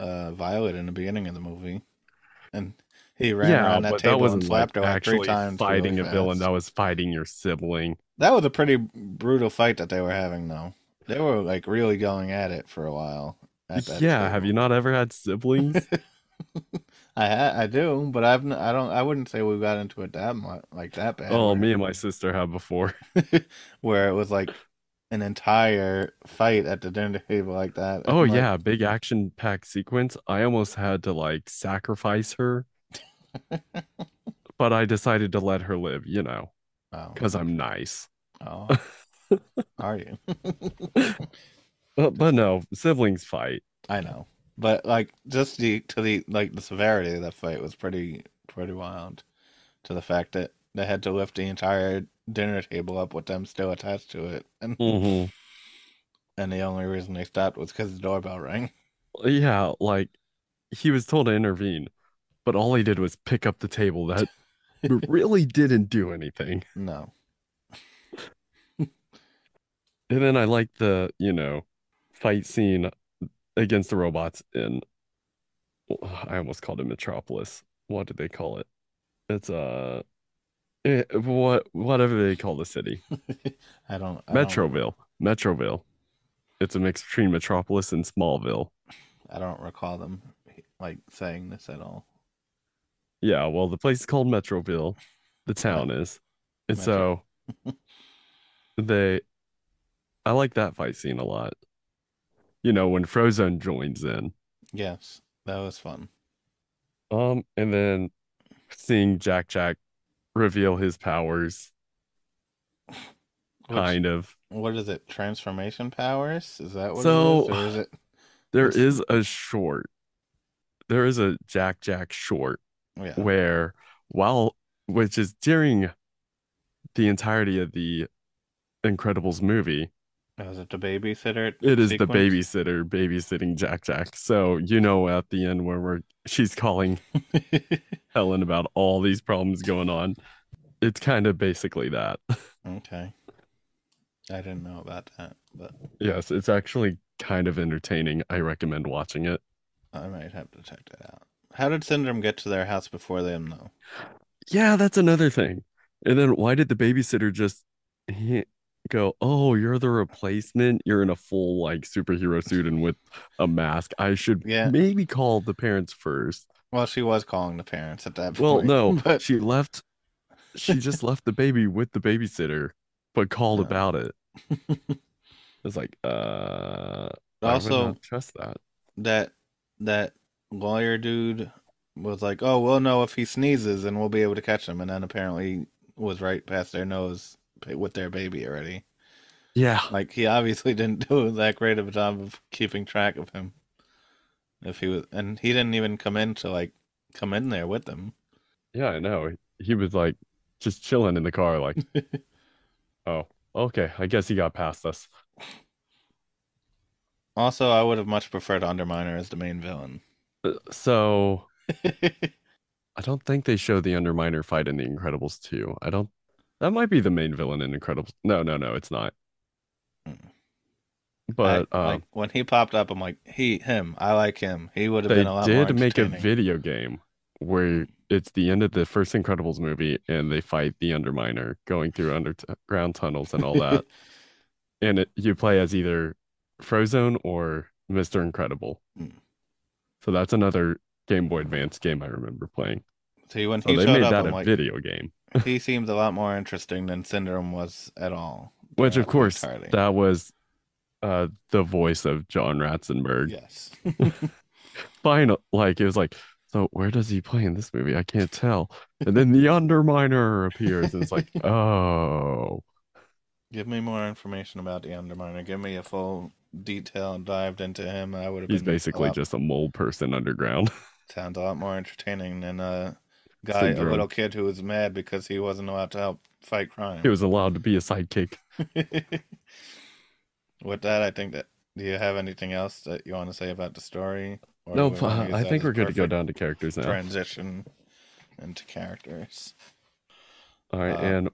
Violet in the beginning of the movie, and he ran around that table and slapped her like 3 times. Fighting really a villain, that was fighting your sibling. That was a pretty brutal fight that they were having, though. They were like really going at it for a while. Yeah, have you not ever had siblings? I do, but I wouldn't say we got into it that much, like that bad. Oh, me and my sister have before, where it was like an entire fight at the dinner table like that. Oh yeah, big action packed sequence. I almost had to like sacrifice her, but I decided to let her live, you know, because I'm nice. Oh, are you? but no, siblings fight. I know, but like just the severity of that fight was pretty wild, to the fact that they had to lift the entire dinner table up with them still attached to it, and and the only reason they stopped was because the doorbell rang. Yeah, like he was told to intervene, but all he did was pick up the table. That really didn't do anything. No. And then I like the fight scene against the robots in, I almost called it Metropolis. What did they call it? It's whatever they call the city. I don't Metroville. It's a mix between Metropolis and Smallville. I don't recall them like saying this at all. Yeah, well, the place is called Metroville. The town is. And so I like that fight scene a lot. You know, when Frozone joins in. Yes, that was fun. And then seeing Jack-Jack reveal his powers, what is it, transformation powers? Is that what it is? Or is it... there is a Jack-Jack short, which is during the entirety of the Incredibles movie. Is it the babysitter? It is sequence? The babysitter babysitting Jack-Jack. So at the end where she's calling Helen about all these problems going on, it's kind of basically that. Okay, I didn't know about that, but yes, it's actually kind of entertaining. I recommend watching it. I might have to check that out. How did Syndrome get to their house before them, though? Yeah, that's another thing. And then why did the babysitter just go, oh, you're the replacement? You're in a full, like, superhero suit and with a mask. I should maybe call the parents first. Well, she was calling the parents at that point. Well, no, but... she left. She just left the baby with the babysitter, but called about it. It's like, also I would not trust that. That lawyer dude was like, oh, we'll know if he sneezes and we'll be able to catch him. And then apparently was right past their nose with their baby already. Yeah. Like, he obviously didn't do that great of a job of keeping track of him. If he was, and he didn't even come in to, like, come in there with them. Yeah, I know. He was, like, just chilling in the car, like, oh, okay, I guess he got past us. Also, I would have much preferred Underminer as the main villain. So, I don't think they show the Underminer fight in The Incredibles 2. That might be the main villain in Incredibles. No, it's not. But like, when he popped up, I'm like, I like him. He would have been a lot more entertaining. They did make a video game where it's the end of the first Incredibles movie and they fight the Underminer going through underground tunnels and all that. And you play as either Frozone or Mr. Incredible. Mm. So that's another Game Boy Advance game I remember playing. See, when he showed up, I'm like, video game. He seemed a lot more interesting than Syndrome was at all. Which, of course, that was... the voice of John Ratzenberg. Yes. Final, like, it was like, so where does he play in this movie? I can't tell. And then the Underminer appears, and it's like, oh. Give me more information about the Underminer. Give me a full detail and dived into him. He's basically just a mole person underground. Sounds a lot more entertaining than a little kid who was mad because he wasn't allowed to help fight crime. He was allowed to be a sidekick. With that, I think that... Do you have anything else that you want to say about the story? Or no, I think we're good to go down to characters now. Transition into characters. All right, and...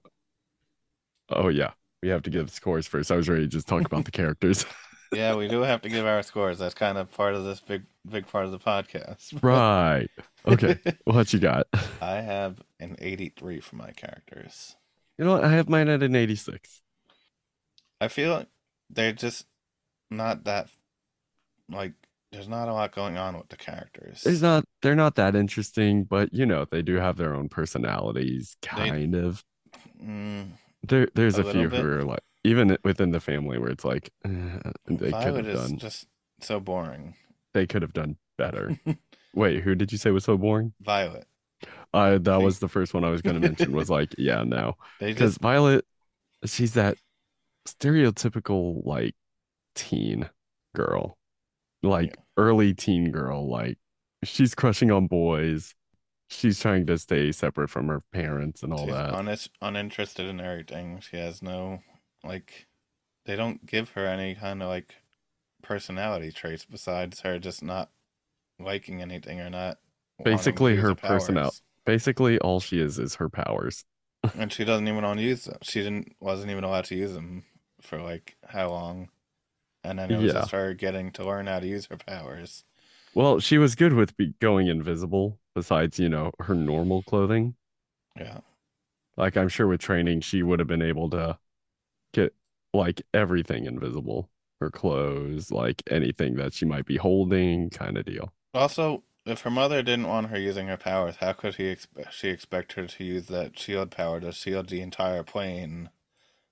Oh, yeah. We have to give scores first. I was ready to just talk about the characters. Yeah, we do have to give our scores. That's kind of part of this big part of the podcast. Right. Okay, what you got? I have an 83 for my characters. You know what? I have mine at an 86. I feel like they're just not that, like, there's not a lot going on with the characters. They're not that interesting, but, you know, they do have their own personalities, kind of. There's a few who are, like, even within the family where it's like, they could have done... just so boring. They could have done better. Wait, who did you say was so boring? Violet. That was the first one I was going to mention, was like, yeah, no. Because Violet, she's that stereotypical, like, teen girl, like early teen girl, like she's crushing on boys, she's trying to stay separate from her parents and all that. Uninterested in everything. She has no, like, they don't give her any kind of, like, personality traits besides her just not liking anything or not. Basically her personality. Basically all she is her powers. And she doesn't even want to use them. She wasn't even allowed to use them for, like, how long? And then it was just her getting to learn how to use her powers. Well, she was good with going invisible, besides, you know, her normal clothing. Yeah. Like, I'm sure with training, she would have been able to get, like, everything invisible. Her clothes, like, anything that she might be holding, kind of deal. Also, if her mother didn't want her using her powers, how could she expect her to use that shield power to shield the entire plane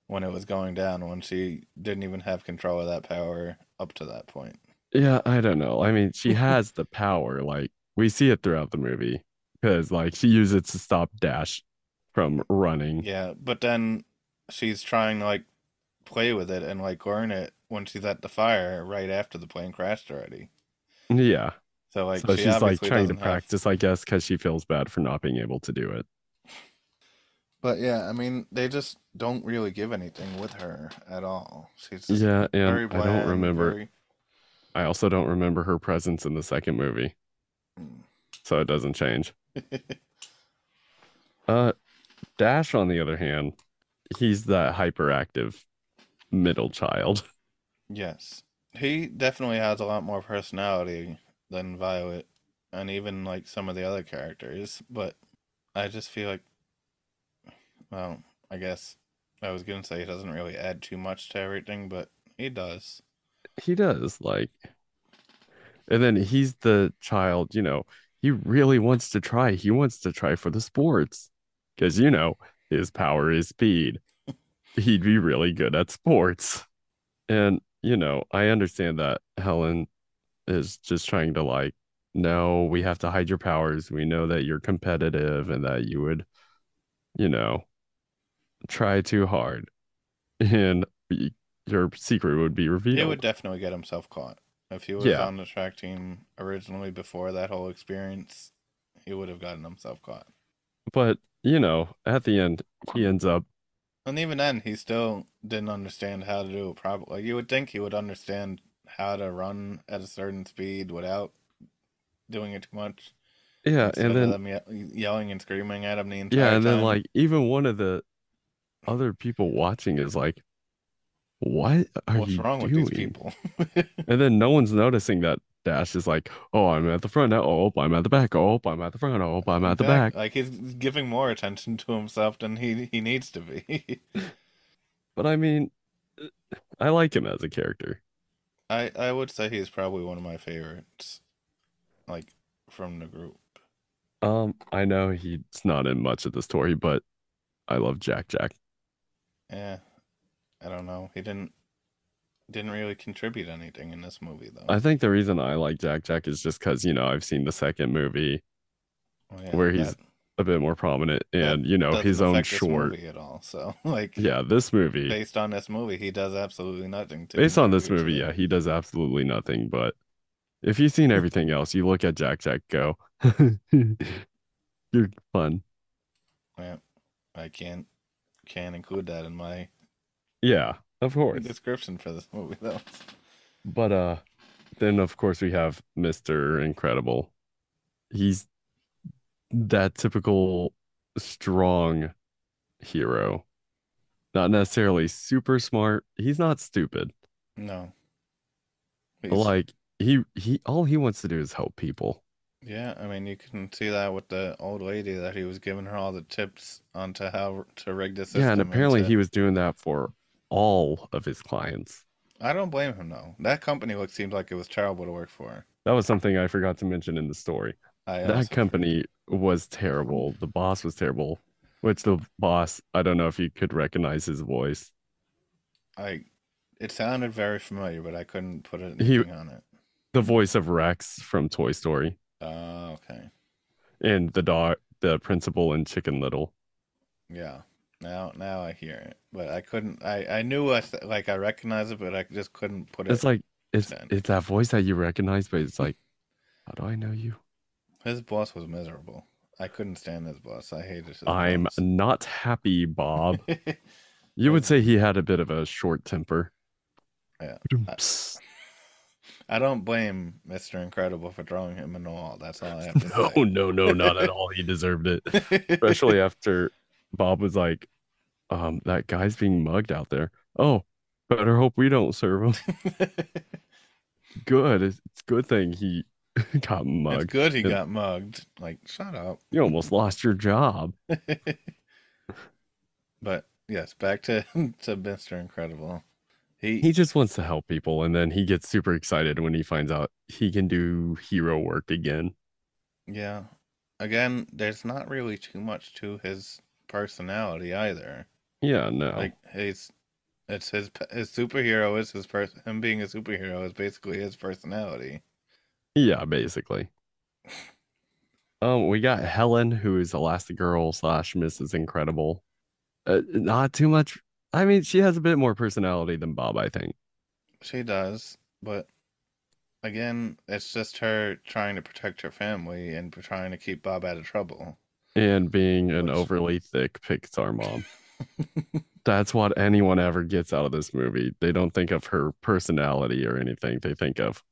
when it was going down, when she didn't even have control of that power up to that point? Yeah, I don't know. I mean, she has the power. Like, we see it throughout the movie because, like, she uses it to stop Dash from running. Yeah, but then she's trying to, like, play with it and, like, learn it when she's at the fire right after the plane crashed already. Yeah. So, like, so she's, like, trying to practice, I guess, because she feels bad for not being able to do it. But, yeah, I mean, they just don't really give anything with her at all. She's just very bland. I don't remember. I also don't remember her presence in the second movie. So it doesn't change. Dash, on the other hand, he's that hyperactive middle child. Yes. He definitely has a lot more personality than Violet and even like some of the other characters, but I just feel like, well, I guess I was gonna say he doesn't really add too much to everything, but he does. He does, like, and then he's the child, you know, he really wants to try. He wants to try for the sports because, you know, his power is speed. He'd be really good at sports. And, you know, I understand that Helen is just trying to, like, no, we have to hide your powers. We know that you're competitive and that you would, you know, try too hard. And your secret would be revealed. He would definitely get himself caught. If he was on the track team originally before that whole experience, he would have gotten himself caught. But, you know, at the end, he ends up. And even then, he still didn't understand how to do it properly. Like, you would think he would understand how to run at a certain speed without doing it too much. Yeah, and then them yelling and screaming at him the entire time. Yeah, and then, like, even one of the other people watching is like, What's wrong with these people? And then no one's noticing that Dash is like, oh, I'm at the front. Oh, I'm at the back. Oh, I'm at the front. Oh, I'm at the back. Like, he's giving more attention to himself than he needs to be. But I mean, I like him as a character. I would say he's probably one of my favorites, like, from the group. I know he's not in much of the story, but I love Jack-Jack. Yeah. I don't know. He didn't really contribute anything in this movie, though. I think the reason I like Jack-Jack is just because, you know, I've seen the second movie where he's a bit more prominent and, you know, his own short. This movie at all, so, like, yeah, this movie. Based on this movie, he does absolutely nothing. Based on this movie, yeah, he does absolutely nothing. But if you've seen everything else, you look at Jack-Jack, go, you're fun. Yeah, I can't include that in my. Yeah, of course. Description for this movie, though. But then, of course, we have Mr. Incredible. He's that typical strong hero. Not necessarily super smart. He's not stupid. No. Please. Like, he all he wants to do is help people. Yeah, I mean, you can see that with the old lady that he was giving her all the tips onto how to rig the system. Yeah, and apparently he was doing that for all of his clients. I don't blame him, though. That company seemed like it was terrible to work for. That was something I forgot to mention in the story. That company was terrible. The boss was terrible, which the boss, I don't know if you could recognize his voice. It sounded very familiar, but I couldn't put anything on it. The voice of Rex from Toy Story. Oh, okay. And the dog, the principal in Chicken Little. Yeah. Now I hear it, but I couldn't. I knew I recognized it, but I just couldn't put it. It's like it's that voice that you recognize, but it's like, how do I know you? His boss was miserable. I couldn't stand his boss. I hated his boss. I'm not happy, Bob. You would say he had a bit of a short temper. Yeah. I don't blame Mr. Incredible for throwing him in the wall. That's all I have to say. No, not at all. He deserved it. Especially after Bob was like, that guy's being mugged out there. Oh, better hope we don't serve him. Good. It's a good thing he got mugged. It's good he got mugged. Like, shut up. You almost lost your job. But, yes, back to Mr. Incredible. He just wants to help people, and then he gets super excited when he finds out he can do hero work again. Yeah. Again, there's not really too much to his personality either. Yeah, no. Like, him being a superhero is basically his personality. Yeah, basically. We got Helen, who is Elastigirl / Mrs. Incredible. Not too much. I mean, she has a bit more personality than Bob, I think. She does, but again, it's just her trying to protect her family and trying to keep Bob out of trouble. And being an overly thick Pixar mom. That's what anyone ever gets out of this movie. They don't think of her personality or anything. They think of,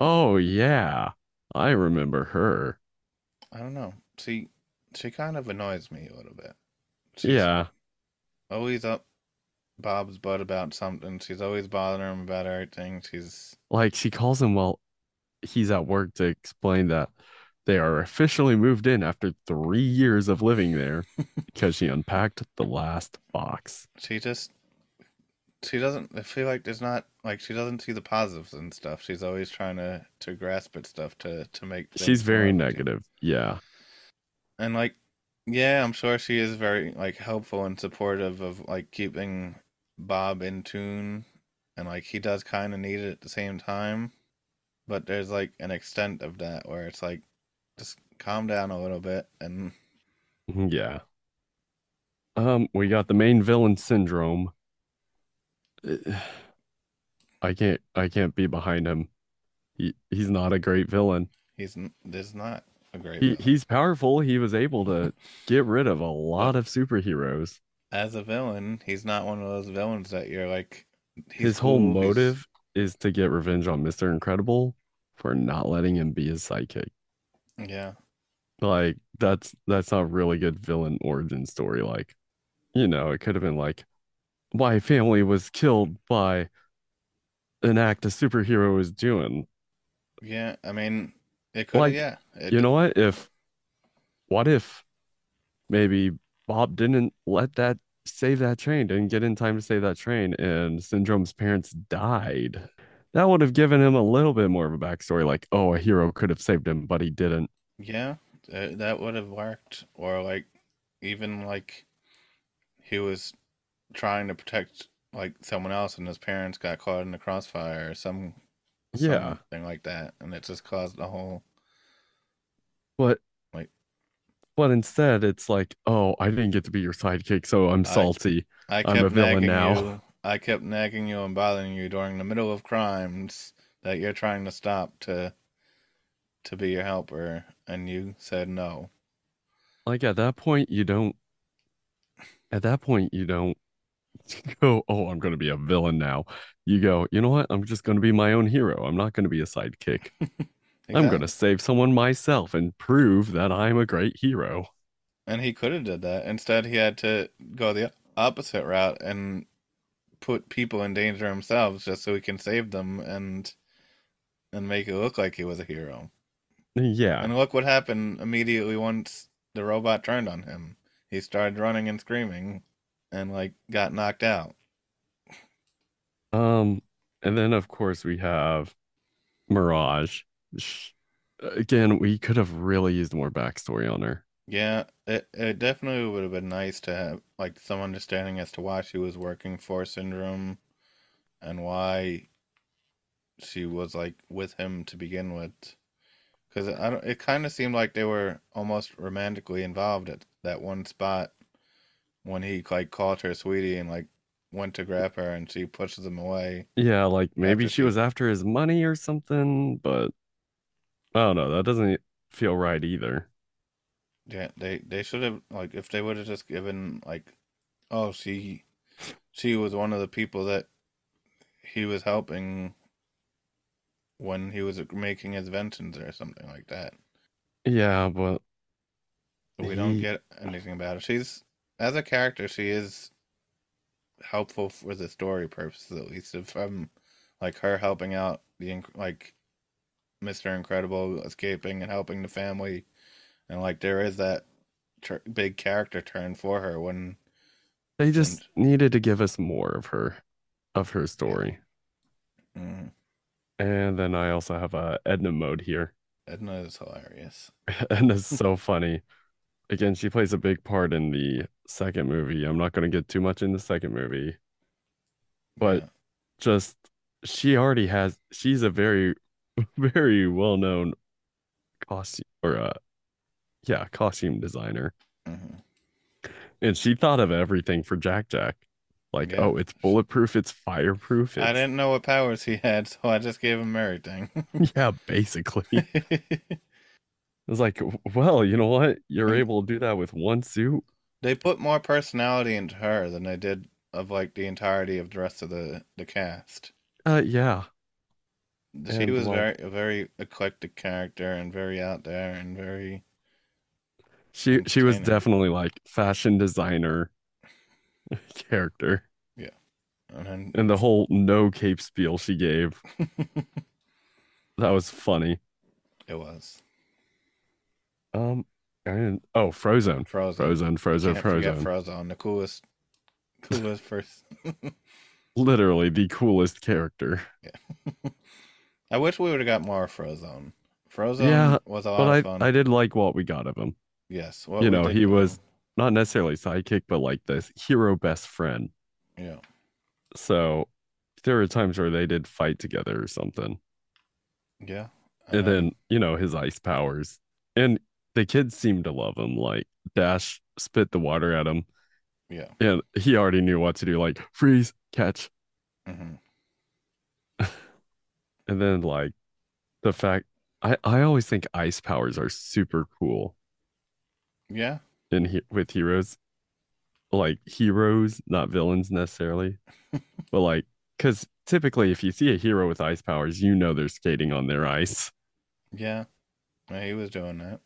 oh, yeah, I remember her. I don't know. See, she kind of annoys me a little bit. She's always up Bob's butt about something. She's always bothering him about everything. She's like, she calls him while he's at work to explain that They are officially moved in after 3 years of living there because she unpacked the last box. She doesn't see the positives and stuff. She's always trying to grasp at stuff to make things. She's very negative. Yeah. And I'm sure she is very helpful and supportive of keeping Bob in tune, and he does kind of need it at the same time. But there's an extent of that where it's just calm down a little bit. And yeah. We got the main villain syndrome. I can't be behind him. He's not a great villain. He's powerful. He was able to get rid of a lot of superheroes. As a villain, he's not one of those villains that you're his whole motive is to get revenge on Mr. Incredible for not letting him be his sidekick. Yeah. That's a really good villain origin story. It could have been my family was killed by an act a superhero is doing. Yeah, I mean, it could, yeah. You know what? What if maybe Bob didn't save that train, didn't get in time to save that train, and Syndrome's parents died? That would have given him a little bit more of a backstory, a hero could have saved him, but he didn't. Yeah, that would have worked. Or he was trying to protect someone else, and his parents got caught in the crossfire or something like that, and it just caused a whole. But instead, it's I didn't get to be your sidekick, so I'm salty. I'm a villain now. I kept nagging you and bothering you during the middle of crimes that you're trying to stop to be your helper, and you said no. At that point, you don't go, oh, I'm going to be a villain now. You go, you know what? I'm just going to be my own hero. I'm not going to be a sidekick. Exactly. I'm going to save someone myself and prove that I'm a great hero. And he could have did that. Instead, he had to go the opposite route and put people in danger themselves just so he can save them and make it look like he was a hero. Yeah. And look what happened immediately once the robot turned on him. He started running and screaming and got knocked out. And then, of course, we have Mirage. Again, we could have really used more backstory on her. Yeah, it definitely would have been nice to have some understanding as to why she was working for Syndrome and why she was with him to begin with. Because it kind of seemed like they were almost romantically involved at that one spot when he called her sweetie and went to grab her and she pushes him away. Yeah, maybe she was after his money or something, but. I don't know. That doesn't feel right either. Yeah, they should have if they would have just given oh, she was one of the people that he was helping when he was making his vengeance or something like that. Yeah, but we don't get anything about her. She's as a character, she is helpful for the story purposes at least. If I'm her helping out the Mr. Incredible escaping and helping the family, and there is that big character turn for her when they just needed to give us more of her story. Mm-hmm. And then I also have Edna Mode here. Edna is hilarious. Edna's so funny. Again, she plays a big part in the second movie. I'm not going to get too much in the second movie, but yeah. Just she's a very well known costume costume designer. Mm-hmm. And she thought of everything for Jack-Jack. Oh, it's bulletproof, it's fireproof. I didn't know what powers he had, so I just gave him everything. Yeah, basically. It was well, you know what? You're able to do that with one suit. They put more personality into her than they did of the entirety of the rest of the cast. Yeah. She was a very eclectic character and very out there and very. She was definitely fashion designer character. Yeah, and the whole no cape spiel she gave. That was funny. It was. Frozone. Frozone, the coolest first. Literally the coolest character. Yeah. I wish we would have got more Frozone. Was a lot of fun. I did like what we got of him. Yes. Well, you know, he was not necessarily sidekick, but like this hero best friend. Yeah. So there were times where they did fight together or something. Yeah. And then, you know, his ice powers. And the kids seemed to love him. Like, Dash spit the water at him. Yeah. And he already knew what to do. Like, freeze, catch. Mm-hmm. And then, like, the fact... I always think ice powers are super cool. Yeah. And with heroes. Like, heroes, not villains necessarily. But, like, because typically if you see a hero with ice powers, you know they're skating on their ice. Yeah. He was doing that.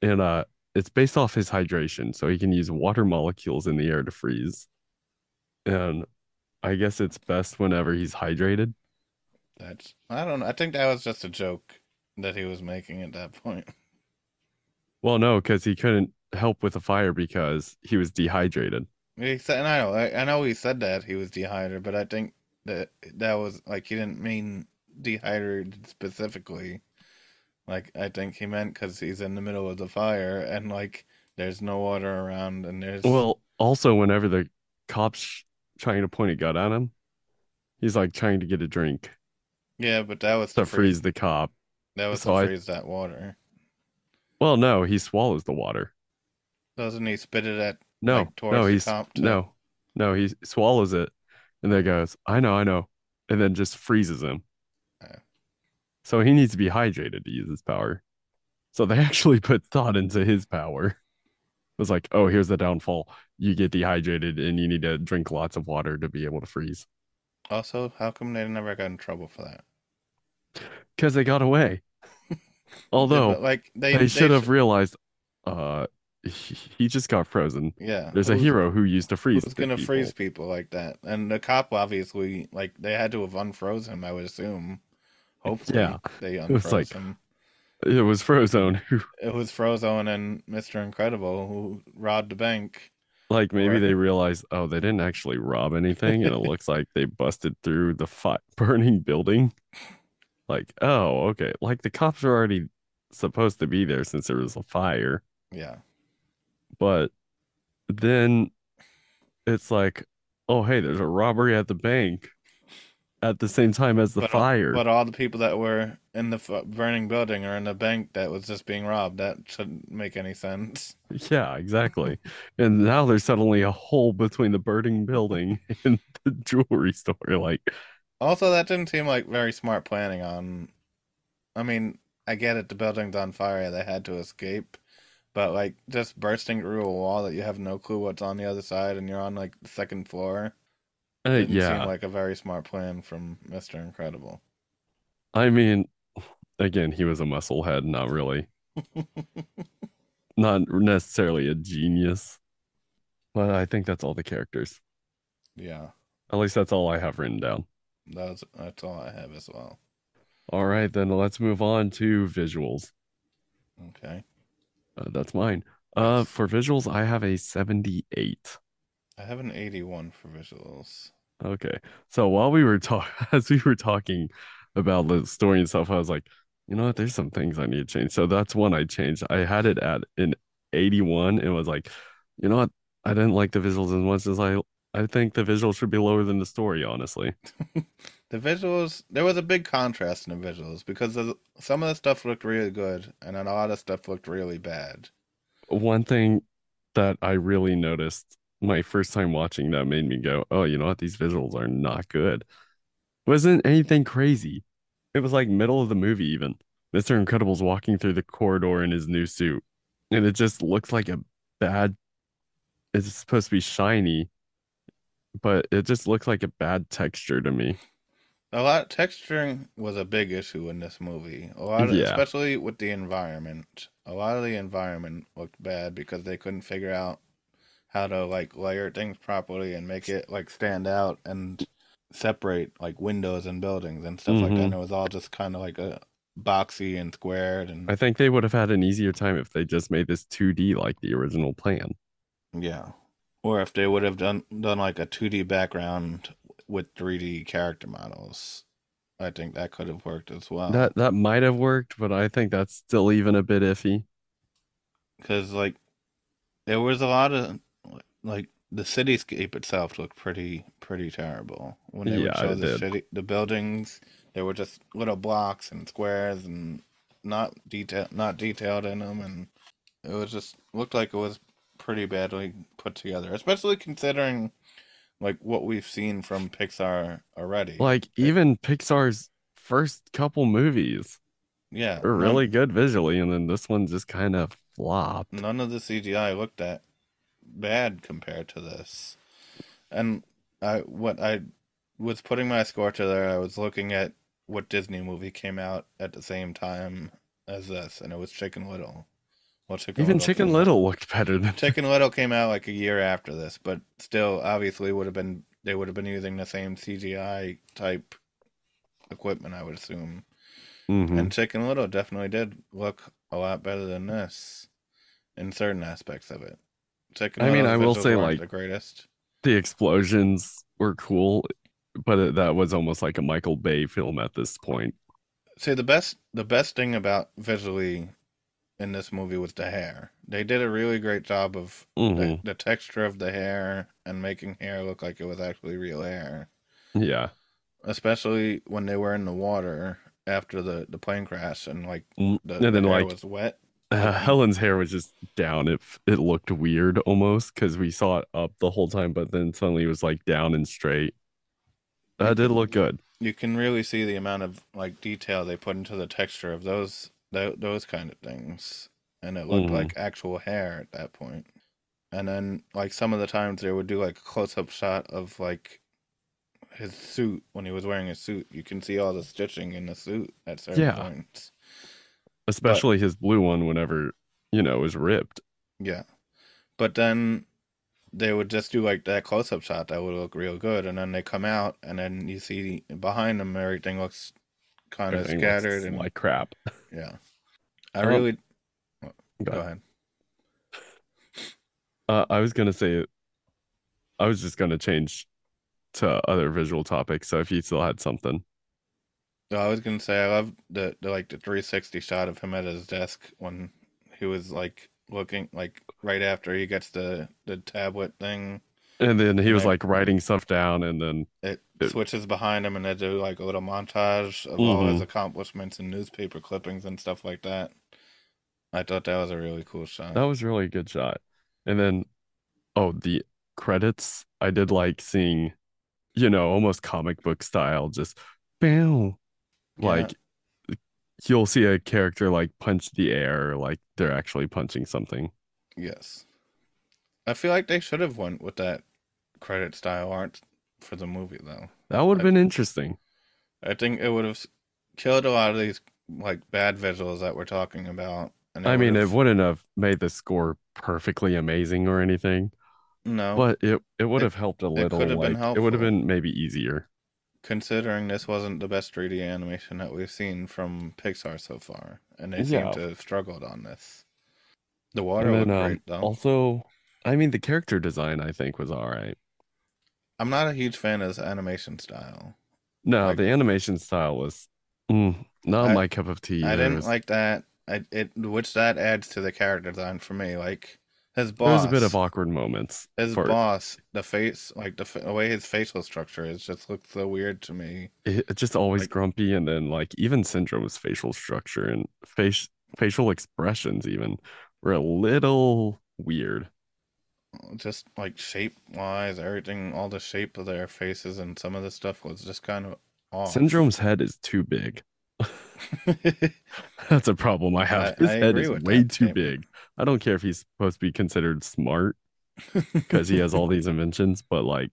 And it's based off his hydration, so he can use water molecules in the air to freeze. And I guess it's best whenever he's hydrated. I don't know. I think that was just a joke that he was making at that point. Well, no, because he couldn't help with the fire because he was dehydrated. He said, and I know he said that he was dehydrated, but I think that was like he didn't mean dehydrated specifically. Like, I think he meant because he's in the middle of the fire and, like, there's no water around and there's... Well, also, whenever the cop's trying to point a gun at him, he's, like, trying to get a drink. Yeah, but that was... To freeze the cop. That was so to freeze that water. Well, no, he swallows the water. Doesn't he spit it at... No, he swallows it and then goes, I know, and then just freezes him. So he needs to be hydrated to use his power. So they actually put thought into his power. It was like, oh, here's the downfall. You get dehydrated and you need to drink lots of water to be able to freeze. Also, how come they never got in trouble for that? Because they got away. Although, yeah, like, they should have realized he just got frozen. Yeah. There's a hero who used to freeze. Who's going to freeze people like that? And the cop, obviously, like, they had to have unfroze him, I would assume. Hopefully, yeah. They unfroze him. It was Frozone. It was Frozone and Mr. Incredible who robbed the bank. Like, maybe they realized, oh, they didn't actually rob anything, and it looks like they busted through the burning building. Like, oh, okay. Like, the cops were already supposed to be there since there was a fire. Yeah. But then it's like, oh, hey, there's a robbery at the bank. At the same time as the fire. But all the people that were in the burning building or in the bank that was just being robbed, that shouldn't make any sense. Yeah, exactly. And now there's suddenly a hole between the burning building and the jewelry store. Like, also, that didn't seem like very smart planning on... I mean, I get it, the building's on fire, they had to escape. But, like, just bursting through a wall that you have no clue what's on the other side and you're on, like, the second floor... Didn't seem like a very smart plan from Mr. Incredible. I mean, again, he was a musclehead, not really. Not necessarily a genius. But I think that's all the characters. Yeah. At least that's all I have written down. That's all I have as well. All right, then let's move on to visuals. Okay. That's mine. For visuals, I have a 78. I have an 81 for visuals. Okay. So while we were talking about the story and stuff, I was like, you know what? There's some things I need to change. So that's one I changed. I had it at an 81 and was like, you know what? I didn't like the visuals as much as I think the visuals should be lower than the story, honestly. The visuals, there was a big contrast in the visuals because some of the stuff looked really good and a lot of stuff looked really bad. One thing that I really noticed my first time watching that made me go, oh, you know what? These visuals are not good. Wasn't anything crazy. It was like middle of the movie even. Mr. Incredible's walking through the corridor in his new suit. And it just looks like it's supposed to be shiny, but it just looks like a bad texture to me. Texturing was a big issue in this movie. Especially with the environment. A lot of the environment looked bad because they couldn't figure out how to, like, layer things properly and make it, like, stand out and separate, like, windows and buildings and stuff like that. And it was all just kind of like a boxy and squared. And I think they would have had an easier time if they just made this 2D like the original plan. Yeah. Or if they would have done like a 2D background with 3D character models. I think that could have worked as well. That might have worked, but I think that's still even a bit iffy. Because, like, there was a lot of, like, the cityscape itself looked pretty terrible. When they would show the buildings, they were just little blocks and squares and not detailed in them. And it was just looked like it was pretty badly put together, especially considering, like, what we've seen from Pixar already. Like, even Pixar's first couple movies are really good visually, and then this one just kind of flopped. None of the CGI looked that bad compared to this. And I was putting my score to there, I was looking at what Disney movie came out at the same time as this, and it was Chicken Little. Chicken Little looked better than Chicken Little came out like a year after this, but still obviously they would have been using the same CGI type equipment, I would assume. Mm-hmm. And Chicken Little definitely did look a lot better than this in certain aspects of it. I will say, like, the greatest. The explosions were cool, but that was almost like a Michael Bay film at this point. See, the best thing about visually in this movie was the hair. They did a really great job of the texture of the hair and making hair look like it was actually real hair. Yeah. Especially when they were in the water after the plane crash and, like, the hair was wet. Helen's hair was just down. It looked weird almost because we saw it up the whole time, but then suddenly it was like down and straight. That did look good. You can really see the amount of, like, detail they put into the texture of those kind of things, and it looked like actual hair at that point. And then, like, some of the times they would do like a close-up shot of, like, his suit when he was wearing his suit. You can see all the stitching in the suit at certain points. Especially his blue one, whenever, it was ripped. Yeah. But then they would just do, like, that close-up shot that would look real good. And then they come out, and then you see behind them, everything looks kind of scattered. And like crap. Yeah. Go ahead. I was going to say, I was just going to change to other visual topics. So if you still had something. I was gonna say I love the 360 shot of him at his desk when he was, like, looking, like, right after he gets the tablet thing, and then he was like writing stuff down, and then it switches behind him and they do like a little montage of all his accomplishments and newspaper clippings and stuff like that. I thought that was a really cool shot. That was a really good shot. And then the credits, I did like seeing, almost comic book style, just bam. Like, you'll see a character, like, punch the air, like they're actually punching something. Yes. I feel like they should have went with that credit style art for the movie, though. That would have been interesting. I think it would have killed a lot of these, like, bad visuals that we're talking about. And it wouldn't have made the score perfectly amazing or anything. No. But it would have helped a little. It, it would have been maybe easier. Considering this wasn't the best 3D animation that we've seen from Pixar so far, and they seem to have struggled on this. The water looked great, though. Also, the character design, I think, was all right. I'm not a huge fan of this animation style. No, the animation style was not my cup of tea. I didn't like that. Which that adds to the character design for me. Like, his boss. There's a bit of awkward moments. His boss, the face, like the way his facial structure is, just looks so weird to me. It's just always, like, grumpy, and then, like, even Syndrome's facial structure and facial expressions even were a little weird. Just, like, shape wise, everything, all the shape of their faces and some of the stuff was just kind of off. Syndrome's head is too big. That's a problem I have. His head is way too big. I don't care if he's supposed to be considered smart because he has all these inventions, but, like,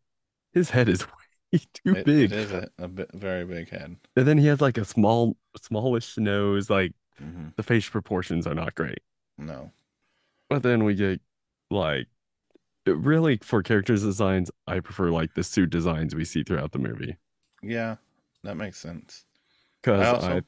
his head is way too big. It is a very big head. And then he has, like, a smallish nose. Like, the face proportions are not great. No. But then we get, like, really, for character designs, I prefer, like, the suit designs we see throughout the movie. Yeah, that makes sense. Because I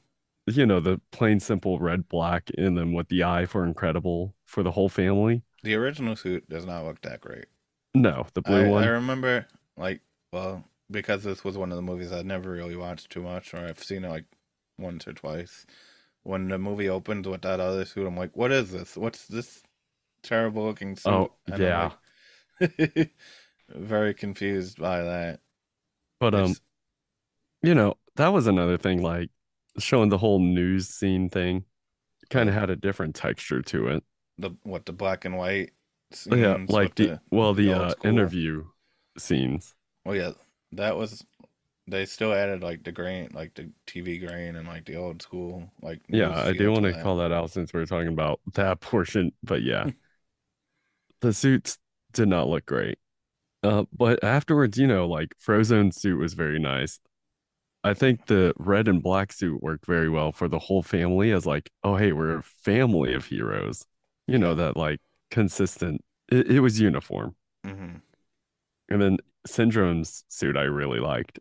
you know, the plain simple red, black, and then with the eye for Incredible for the whole family. The original suit does not look that great. No, the blue one. I remember, like, well, because this was one of the movies I never really watched too much, or I've seen it like once or twice. When the movie opens with that other suit, I'm like, what is this? What's this terrible looking suit? Oh, and yeah. Like, very confused by that. But, you know, that was another thing, like, showing the whole news scene thing kind of had a different texture to it. The black and white scenes? Yeah, like the interview scenes. Oh, yeah. That was, they still added like the grain, like the TV grain and like the old school, like. Yeah, I do want to call that out since we were talking about that portion. But yeah, the suits did not look great. But afterwards, you know, like Frozone's suit was very nice. I think the red and black suit worked very well for the whole family as like, oh, hey, we're a family of heroes. You know, that like consistent, it was uniform. Mm-hmm. And then Syndrome's suit I really liked.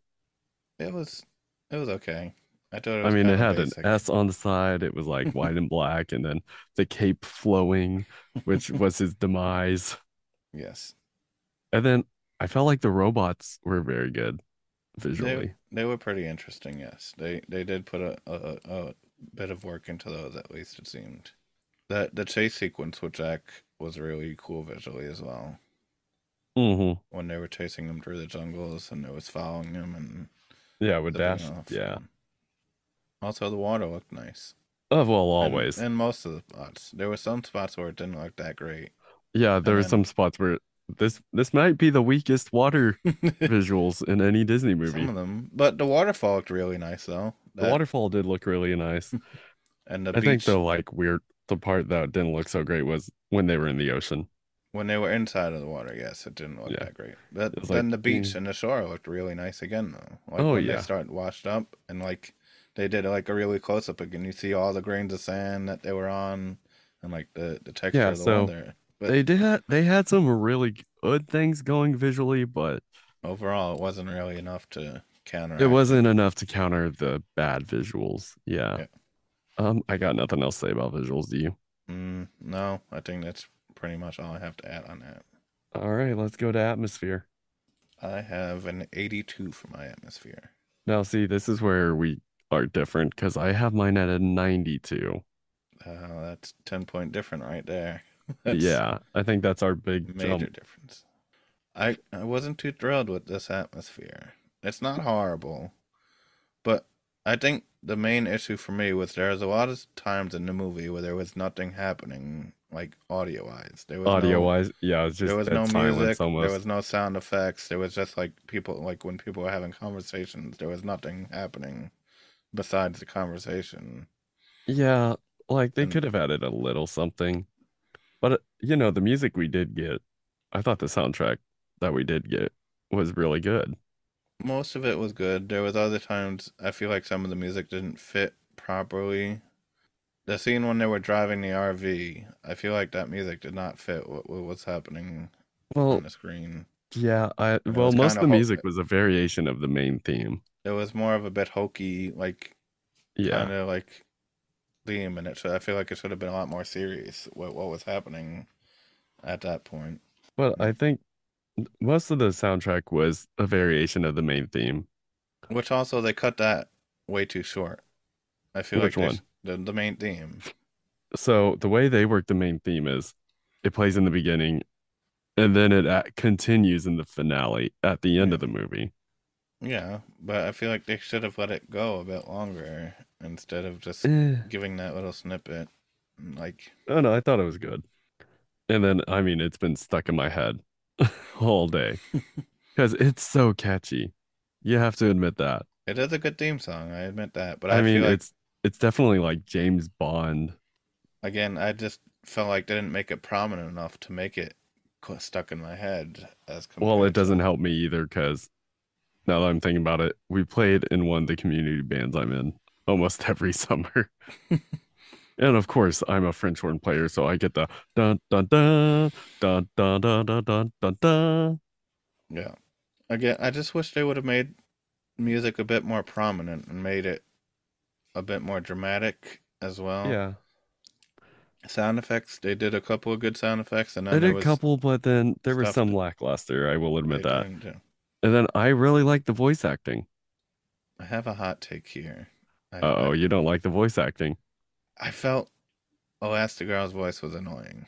It was okay. I mean, it had basic. An S on the side. It was like white and black, and then the cape flowing, which was his demise. Yes. And then I felt like the robots were very good visually. They were pretty interesting, yes. They did put a bit of work into those, at least it seemed. The chase sequence with Jack was really cool visually as well. Mm-hmm. When they were chasing him through the jungles and it was following him and yeah, with Dash. Yeah. Also, the water looked nice. Oh, well, always. And most of the spots. There were some spots where it didn't look that great. Yeah, there were some spots where this might be the weakest water visuals in any Disney movie. Some of them. But the waterfall looked really nice, though. The waterfall did look really nice. And the beach. I think the like weird the part that didn't look so great was when they were in the ocean. When they were inside of the water, yes, it didn't look that great. But then the beach and the shore looked really nice again, though. Like, when they start washed up, and like they did like a really close up again. You see all the grains of sand that they were on, and like the texture of the water. But they had some really good things going visually, but overall, it wasn't really enough to counter. It wasn't enough to counter the bad visuals. Yeah. I got nothing else to say about visuals. Do you? No, I think that's pretty much all I have to add on that. All right, let's go to atmosphere. I have an 82 for my atmosphere. Now, see, this is where we are different because I have mine at a 92. That's 10-point different right there. Yeah, I think that's our big major difference. I wasn't too thrilled with this atmosphere. It's not horrible, but I think the main issue for me was there was a lot of times in the movie where there was nothing happening. Like audio wise, it was just there was no music, almost. There was no sound effects, there was just like people, like when people were having conversations, there was nothing happening besides the conversation. Yeah, like they could have added a little something, but you know, the music we did get, I thought the soundtrack that we did get was really good. Most of it was good. There was other times I feel like some of the music didn't fit properly. The scene when they were driving the RV, I feel like that music did not fit what was happening on the screen. Yeah, most of the music was a variation of the main theme. It was more of a bit hokey, like kind of like theme, and I feel like it should have been a lot more serious what was happening at that point. But I think most of the soundtrack was a variation of the main theme, which also they cut that way too short. I feel like one. The main theme. So the way they work the main theme is it plays in the beginning and then it continues in the finale at the end of the movie. Yeah, but I feel like they should have let it go a bit longer instead of just giving that little snippet. Like, oh no, I thought it was good. And then, I mean, it's been stuck in my head all day because it's so catchy. You have to admit that. It is a good theme song. I admit that. But I mean, feel like it's definitely like James Bond. Again, I just felt like they didn't make it prominent enough to make it stuck in my head. Well, it doesn't help me either because now that I'm thinking about it, we played in one of the community bands I'm in almost every summer. And of course, I'm a French horn player, so I get the dun dun dun dun dun dun dun dun dun dun. Yeah. Again, I just wish they would have made music a bit more prominent and made it a bit more dramatic as well. Yeah. Sound effects. They did a couple of good sound effects. And then they did a couple, but then there was some lackluster, I will admit that. And then I really like the voice acting. I have a hot take here. Oh, you don't like the voice acting? I felt Elastigirl's voice was annoying.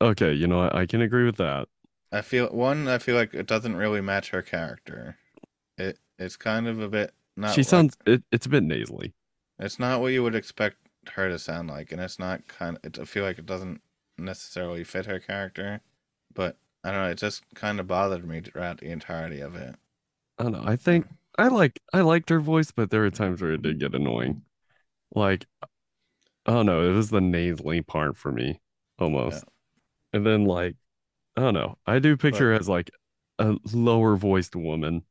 Okay, you know, I can agree with that. I feel like it doesn't really match her character. It's kind of a bit not. She sounds it's a bit nasally. It's not what you would expect her to sound like, and it's not I feel like it doesn't necessarily fit her character. But I don't know. It just kind of bothered me throughout the entirety of it. I don't know. I think I liked her voice, but there were times where it did get annoying. Like, I don't know. It was the nasally part for me almost. Yeah. And then, like, I don't know. I do picture her as, like, a lower-voiced woman.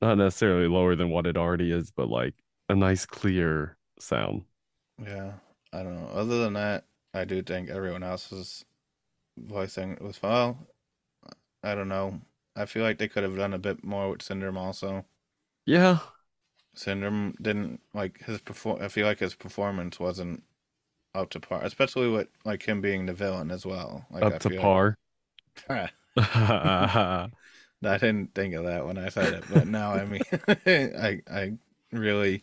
Not necessarily lower than what it already is, but, like, a nice, clear sound. Yeah, I don't know. Other than that, I do think everyone else's voicing was fine. Well, I don't know. I feel like they could have done a bit more with Syndrome also. Yeah. Syndrome didn't, like, I feel like his performance wasn't up to par, especially with like him being the villain as well. Like up to par. I didn't think of that when I said it, but now I mean, I really.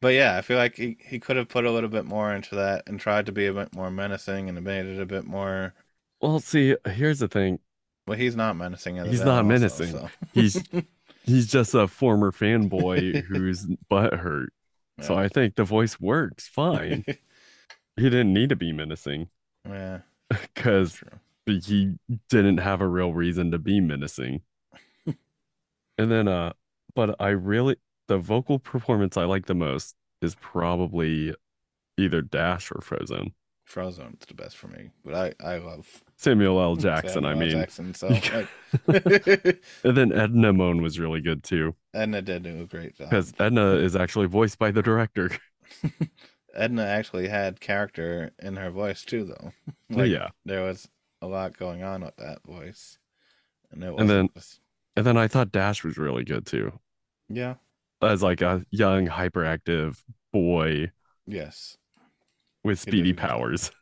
But yeah, I feel like he could have put a little bit more into that and tried to be a bit more menacing and made it a bit more. Well, see, here's the thing. Well, he's not menacing. He's not menacing. He's just a former fanboy who's butthurt. Yeah. So I think the voice works fine. He didn't need to be menacing. Yeah. Because he didn't have a real reason to be menacing. And then, but the vocal performance I like the most is probably either Dash or Frozone. Frozone's the best for me, but I love Samuel L. Jackson. And then Edna Mode was really good too. Edna did do a great job because Edna is actually voiced by the director. Edna actually had character in her voice too, though. Like, yeah, there was a lot going on with that voice, and then I thought Dash was really good too. Yeah, as like a young hyperactive boy. Yes. With speedy powers.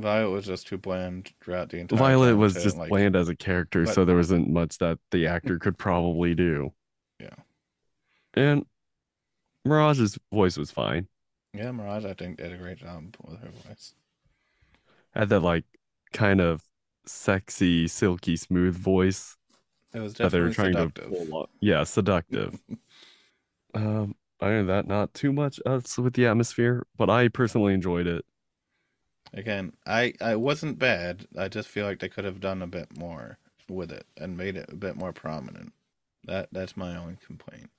Violet was just too bland throughout the entire Violet was just bland as a character, so there wasn't much that the actor could probably do. Yeah. And Mirage's voice was fine. Yeah, Mirage, I think, did a great job with her voice. Had that, like, kind of sexy, silky, smooth voice. It was definitely seductive. Yeah, seductive. Other than that, not too much else with the atmosphere, but I personally enjoyed it. Again, I wasn't bad. I just feel like they could have done a bit more with it and made it a bit more prominent. That's my only complaint.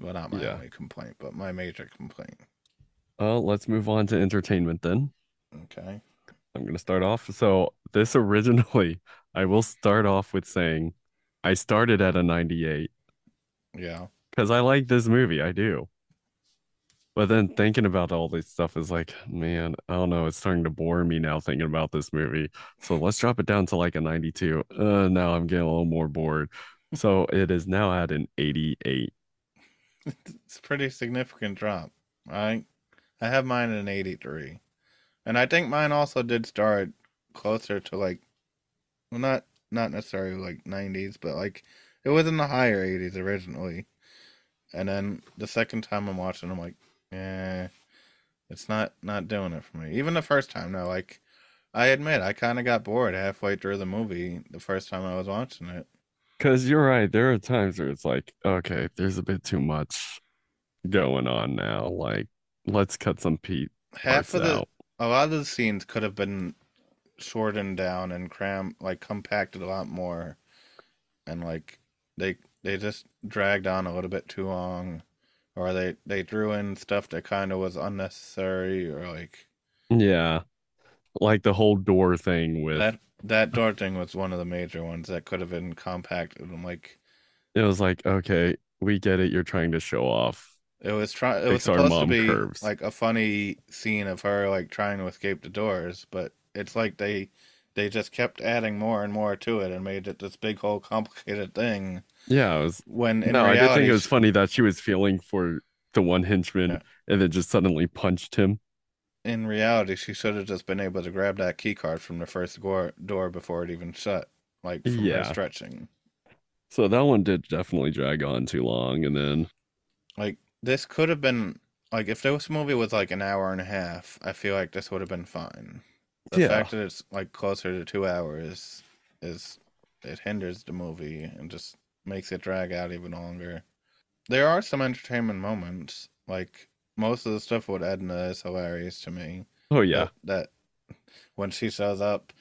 Well, not my only complaint, but my major complaint. Let's move on to entertainment then. Okay. I'm going to start off. So this originally, I will start off with saying I started at a 98. Yeah. Because I like this movie, I do. But then thinking about all this stuff is like, man, I don't know. It's starting to bore me now thinking about this movie. So let's drop it down to like a 92. Now I'm getting a little more bored. So it is now at an 88. It's a pretty significant drop, right? I have mine at an 83. And I think mine also did start closer to like, well, not necessarily like 90s, but like it was in the higher 80s originally. And then the second time I'm watching, I'm like, it's not doing it for me. Even the first time, though, like, I admit, I kind of got bored halfway through the movie the first time I was watching it. Because you're right. There are times where it's like, okay, there's a bit too much going on now. Like, let's cut some parts out. A lot of the scenes could have been shortened down and compacted a lot more. And, like, they just dragged on a little bit too long, or they drew in stuff that kind of was unnecessary, or like, yeah, like the whole door thing with that door thing was one of the major ones that could have been compacted. I'm like, it was like, okay, we get it. You're trying to show off. It was supposed to be like a funny scene of her like trying to escape the doors, but it's like they just kept adding more and more to it and made it this big whole complicated thing. Yeah, I did think it was funny that she was feeling for to one henchman and then just suddenly punched him. In reality, she should have just been able to grab that key card from the first door before it even shut, like from her stretching. So that one did definitely drag on too long. And then like this could have been like, if this movie was like an hour and a half, I feel like this would have been fine. The fact that it's like closer to 2 hours is it hinders the movie and just makes it drag out even longer. There are some entertainment moments. Like most of the stuff with Edna is hilarious to me. Oh yeah. That when she shows up,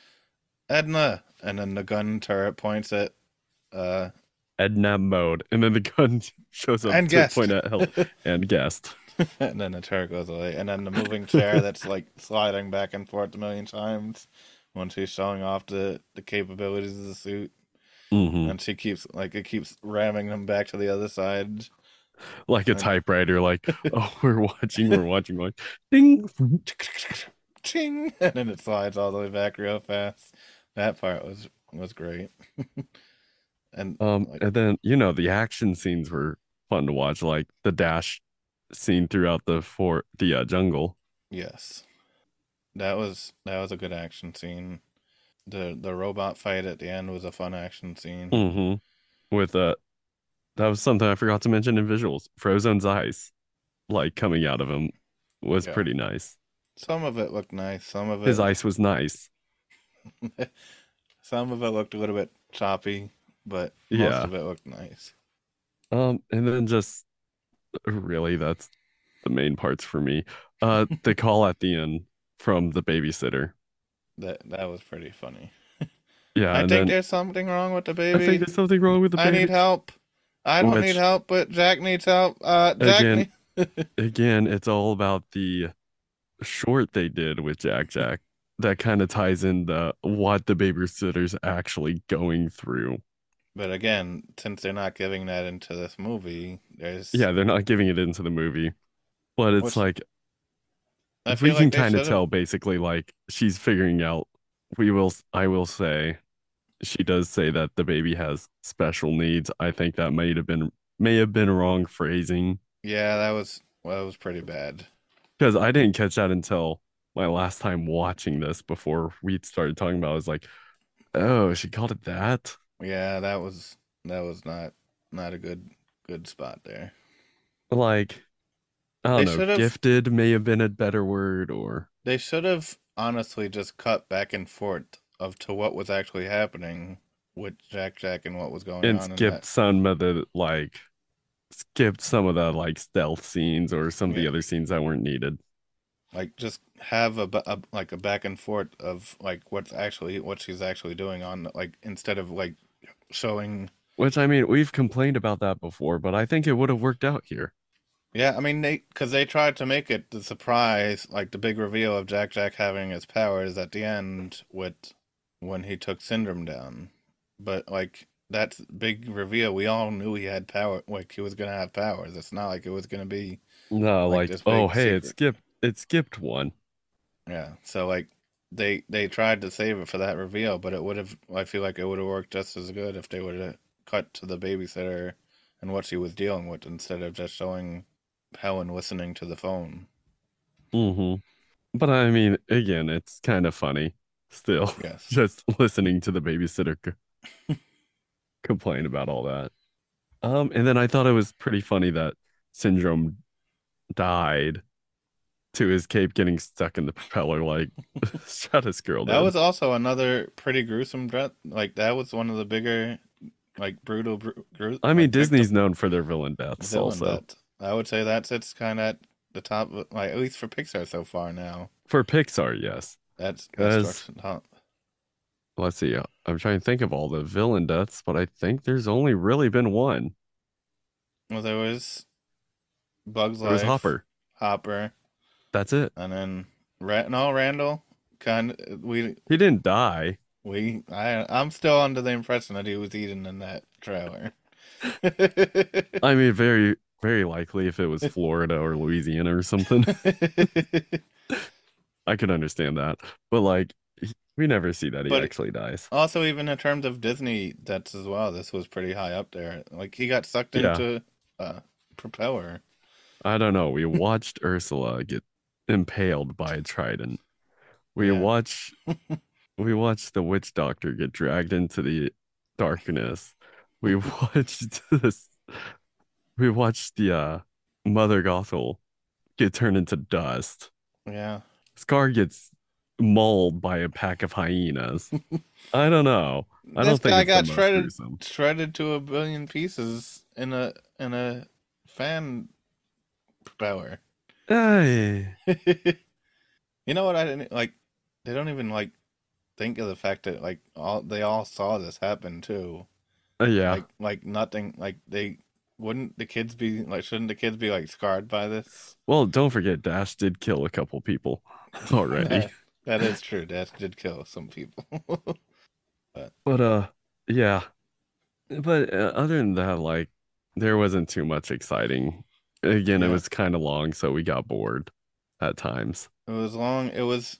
Edna, and then the gun turret points at Edna Mode, and then the gun shows up and to point at Helen and guest. And then the turret goes away, and then the moving chair that's like sliding back and forth a million times when she's showing off the capabilities of the suit. Mm-hmm. And she keeps it keeps ramming them back to the other side like a typewriter, like, oh, we're watching like ding ting, and then it slides all the way back real fast. That part was great. And and then, you know, the action scenes were fun to watch, like the dash scene throughout the jungle. Yes, that was a good action scene. The robot fight at the end was a fun action scene. Mm-hmm. With that was something I forgot to mention in visuals. Frozone's eyes, like coming out of him, was pretty nice. Some of it looked nice. Some of it, his ice was nice. Some of it looked a little bit choppy, but most of it looked nice. And then just really, that's the main parts for me. The call at the end from the babysitter. That was pretty funny. Yeah, I think there's something wrong with the baby. I think there's something wrong with the baby. I need help. I don't need help, but Jack needs help. Again, it's all about the short they did with Jack-Jack. That kind of ties in what the babysitter's actually going through. But again, since they're not giving that into this movie, there's... Yeah, they're not giving it into the movie. But it's we can kind of tell, basically, like, she's figuring out, she does say that the baby has special needs. I think that may have been wrong phrasing. Yeah, that was pretty bad. Because I didn't catch that until my last time watching this before we started talking about it. I was like, oh, she called it that? Yeah, that was not a good spot there. Like, I don't know, gifted may have been a better word, or... They should have honestly just cut back and forth to what was actually happening with Jack-Jack and what was going on. And skipped some of the, like, stealth scenes or some of the other scenes that weren't needed. Like, just have a back and forth of, like, what she's actually doing on, like, instead of, like, showing... Which, I mean, we've complained about that before, but I think it would have worked out here. Yeah, I mean, because they tried to make it the surprise, like the big reveal of Jack-Jack having his powers at the end when he took Syndrome down. But, like, that big reveal, we all knew he had power, like he was going to have powers. It's not like it was going to be... No, like oh, hey, secret. It skipped one. Yeah, so, like, they tried to save it for that reveal, but I feel like it would have worked just as good if they would have cut to the babysitter and what she was dealing with instead of just showing... Helen listening to the phone. Mm-hmm. But I mean, again, it's kind of funny still. Yes. Just listening to the babysitter complain about all that. And then I thought it was pretty funny that Syndrome died to his cape getting stuck in the propeller, like, shut this girl down. That was also another pretty gruesome death. Like, that was one of the bigger, like, brutal... I mean, Disney's known for their villain deaths also. I would say that's kind of at the top, like, at least for Pixar so far now. For Pixar, yes. That's top. Let's see. I'm trying to think of all the villain deaths, but I think there's only really been one. Well, there was Bugs Life. There was Hopper. That's it. And then Randall. He didn't die. I'm still under the impression that he was eaten in that trailer. I mean, very... Very likely if it was Florida or Louisiana or something. I could understand that. But, like, we never see that he actually dies. Also, even in terms of Disney deaths as well, this was pretty high up there. Like, he got sucked into a propeller. I don't know. We watched Ursula get impaled by a trident. We watched the witch doctor get dragged into the darkness. We watched this. We watched the Mother Gothel get turned into dust. Yeah. Scar gets mauled by a pack of hyenas. I don't know. I don't think this guy got shredded to 1 billion pieces in a fan propeller. Hey. You know what? I didn't like. They don't even like think of the fact that like they all saw this happen too. Yeah. Like nothing. Like they. Wouldn't the kids be like? Shouldn't the kids be like scarred by this? Well, don't forget, Dash did kill a couple people already. that is true. Dash did kill some people. But other than that, like there wasn't too much exciting. Again, It was kind of long, so we got bored at times. It was long. It was.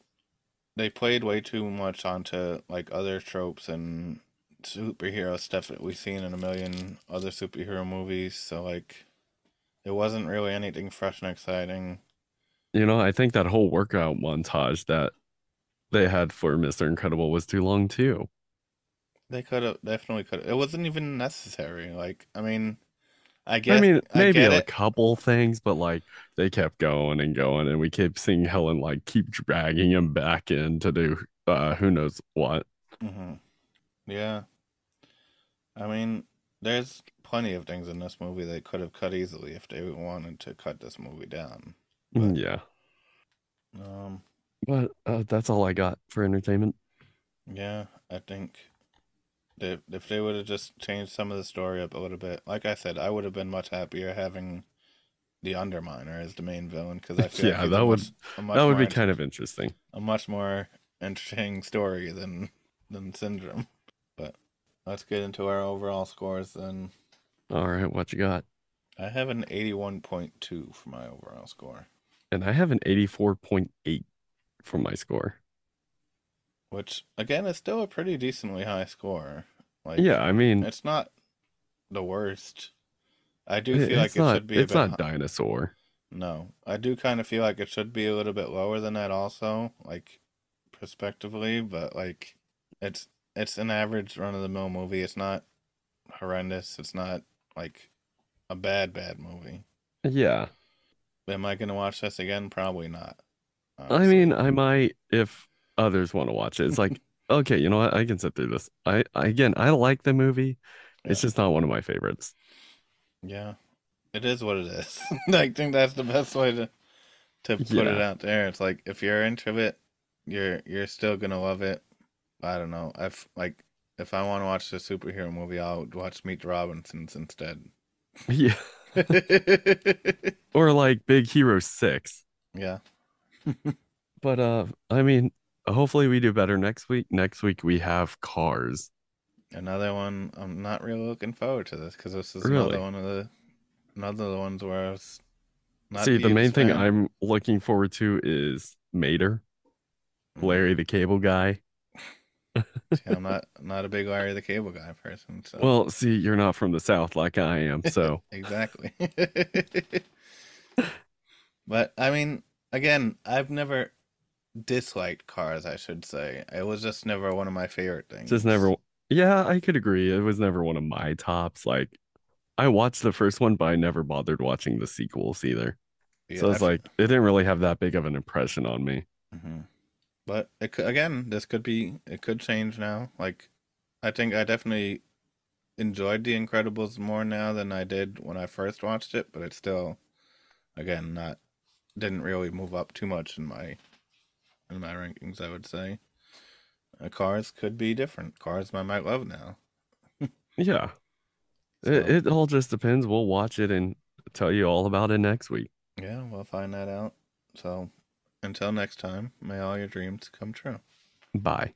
They played way too much onto like other tropes and superhero stuff that we've seen in a million other superhero movies, so like it wasn't really anything fresh and exciting. You know, I think that whole workout montage that they had for Mr. Incredible was too long too. They could have. It wasn't even necessary. Like, maybe a couple things, but like they kept going and going, and we kept seeing Helen like keep dragging him back in to do who knows what. Mm-hmm. Yeah. I mean, there's plenty of things in this movie they could have cut easily if they wanted to cut this movie down. But, yeah. But that's all I got for entertainment. Yeah, I think if they would have just changed some of the story up a little bit, like I said, I would have been much happier having the Underminer as the main villain, because I feel like that would be kind of interesting. A much more interesting story than Syndrome. But let's get into our overall scores then. All right, what you got? I have an 81.2 for my overall score. And I have an 84.8 for my score. Which, again, is still a pretty decently high score. Like, yeah, I mean, it's not the worst. I do feel like it should be a bit. It's not Dinosaur. No. I do kind of feel like it should be a little bit lower than that also, like, prospectively, but, like, it's an average run-of-the-mill movie. It's not horrendous. It's not, like, a bad movie. Yeah. Am I going to watch this again? Probably not. Honestly. I mean, I might if others want to watch it. It's like, okay, you know what? I can sit through this. I like the movie. Yeah. It's just not one of my favorites. Yeah. It is what it is. I think that's the best way to put it out there. It's like, if you're into it, you're still going to love it. I don't know. If I want to watch a superhero movie, I'll watch Meet the Robinsons instead. Yeah. Or like Big Hero 6. Yeah. But I mean, hopefully we do better next week. Next week we have Cars. Another one. I'm not really looking forward to this because this is another one where I was. The main thing I'm looking forward to is Mater, Larry the Cable Guy. See, I'm not a big Larry the Cable Guy person. So. Well, see, you're not from the South like I am, so exactly. But I mean, again, I've never disliked Cars. I should say it was just never one of my favorite things. Just never. Yeah, I could agree. It was never one of my tops. Like, I watched the first one, but I never bothered watching the sequels either. Yeah, so it's like it didn't really have that big of an impression on me. Mm-hmm. But it could change now. Like, I think I definitely enjoyed The Incredibles more now than I did when I first watched it. But it's still, again, didn't really move up too much in my rankings. I would say Cars could be different. Cars I might love now. Yeah, so. It all just depends. We'll watch it and tell you all about it next week. Yeah, we'll find that out. So. Until next time, may all your dreams come true. Bye.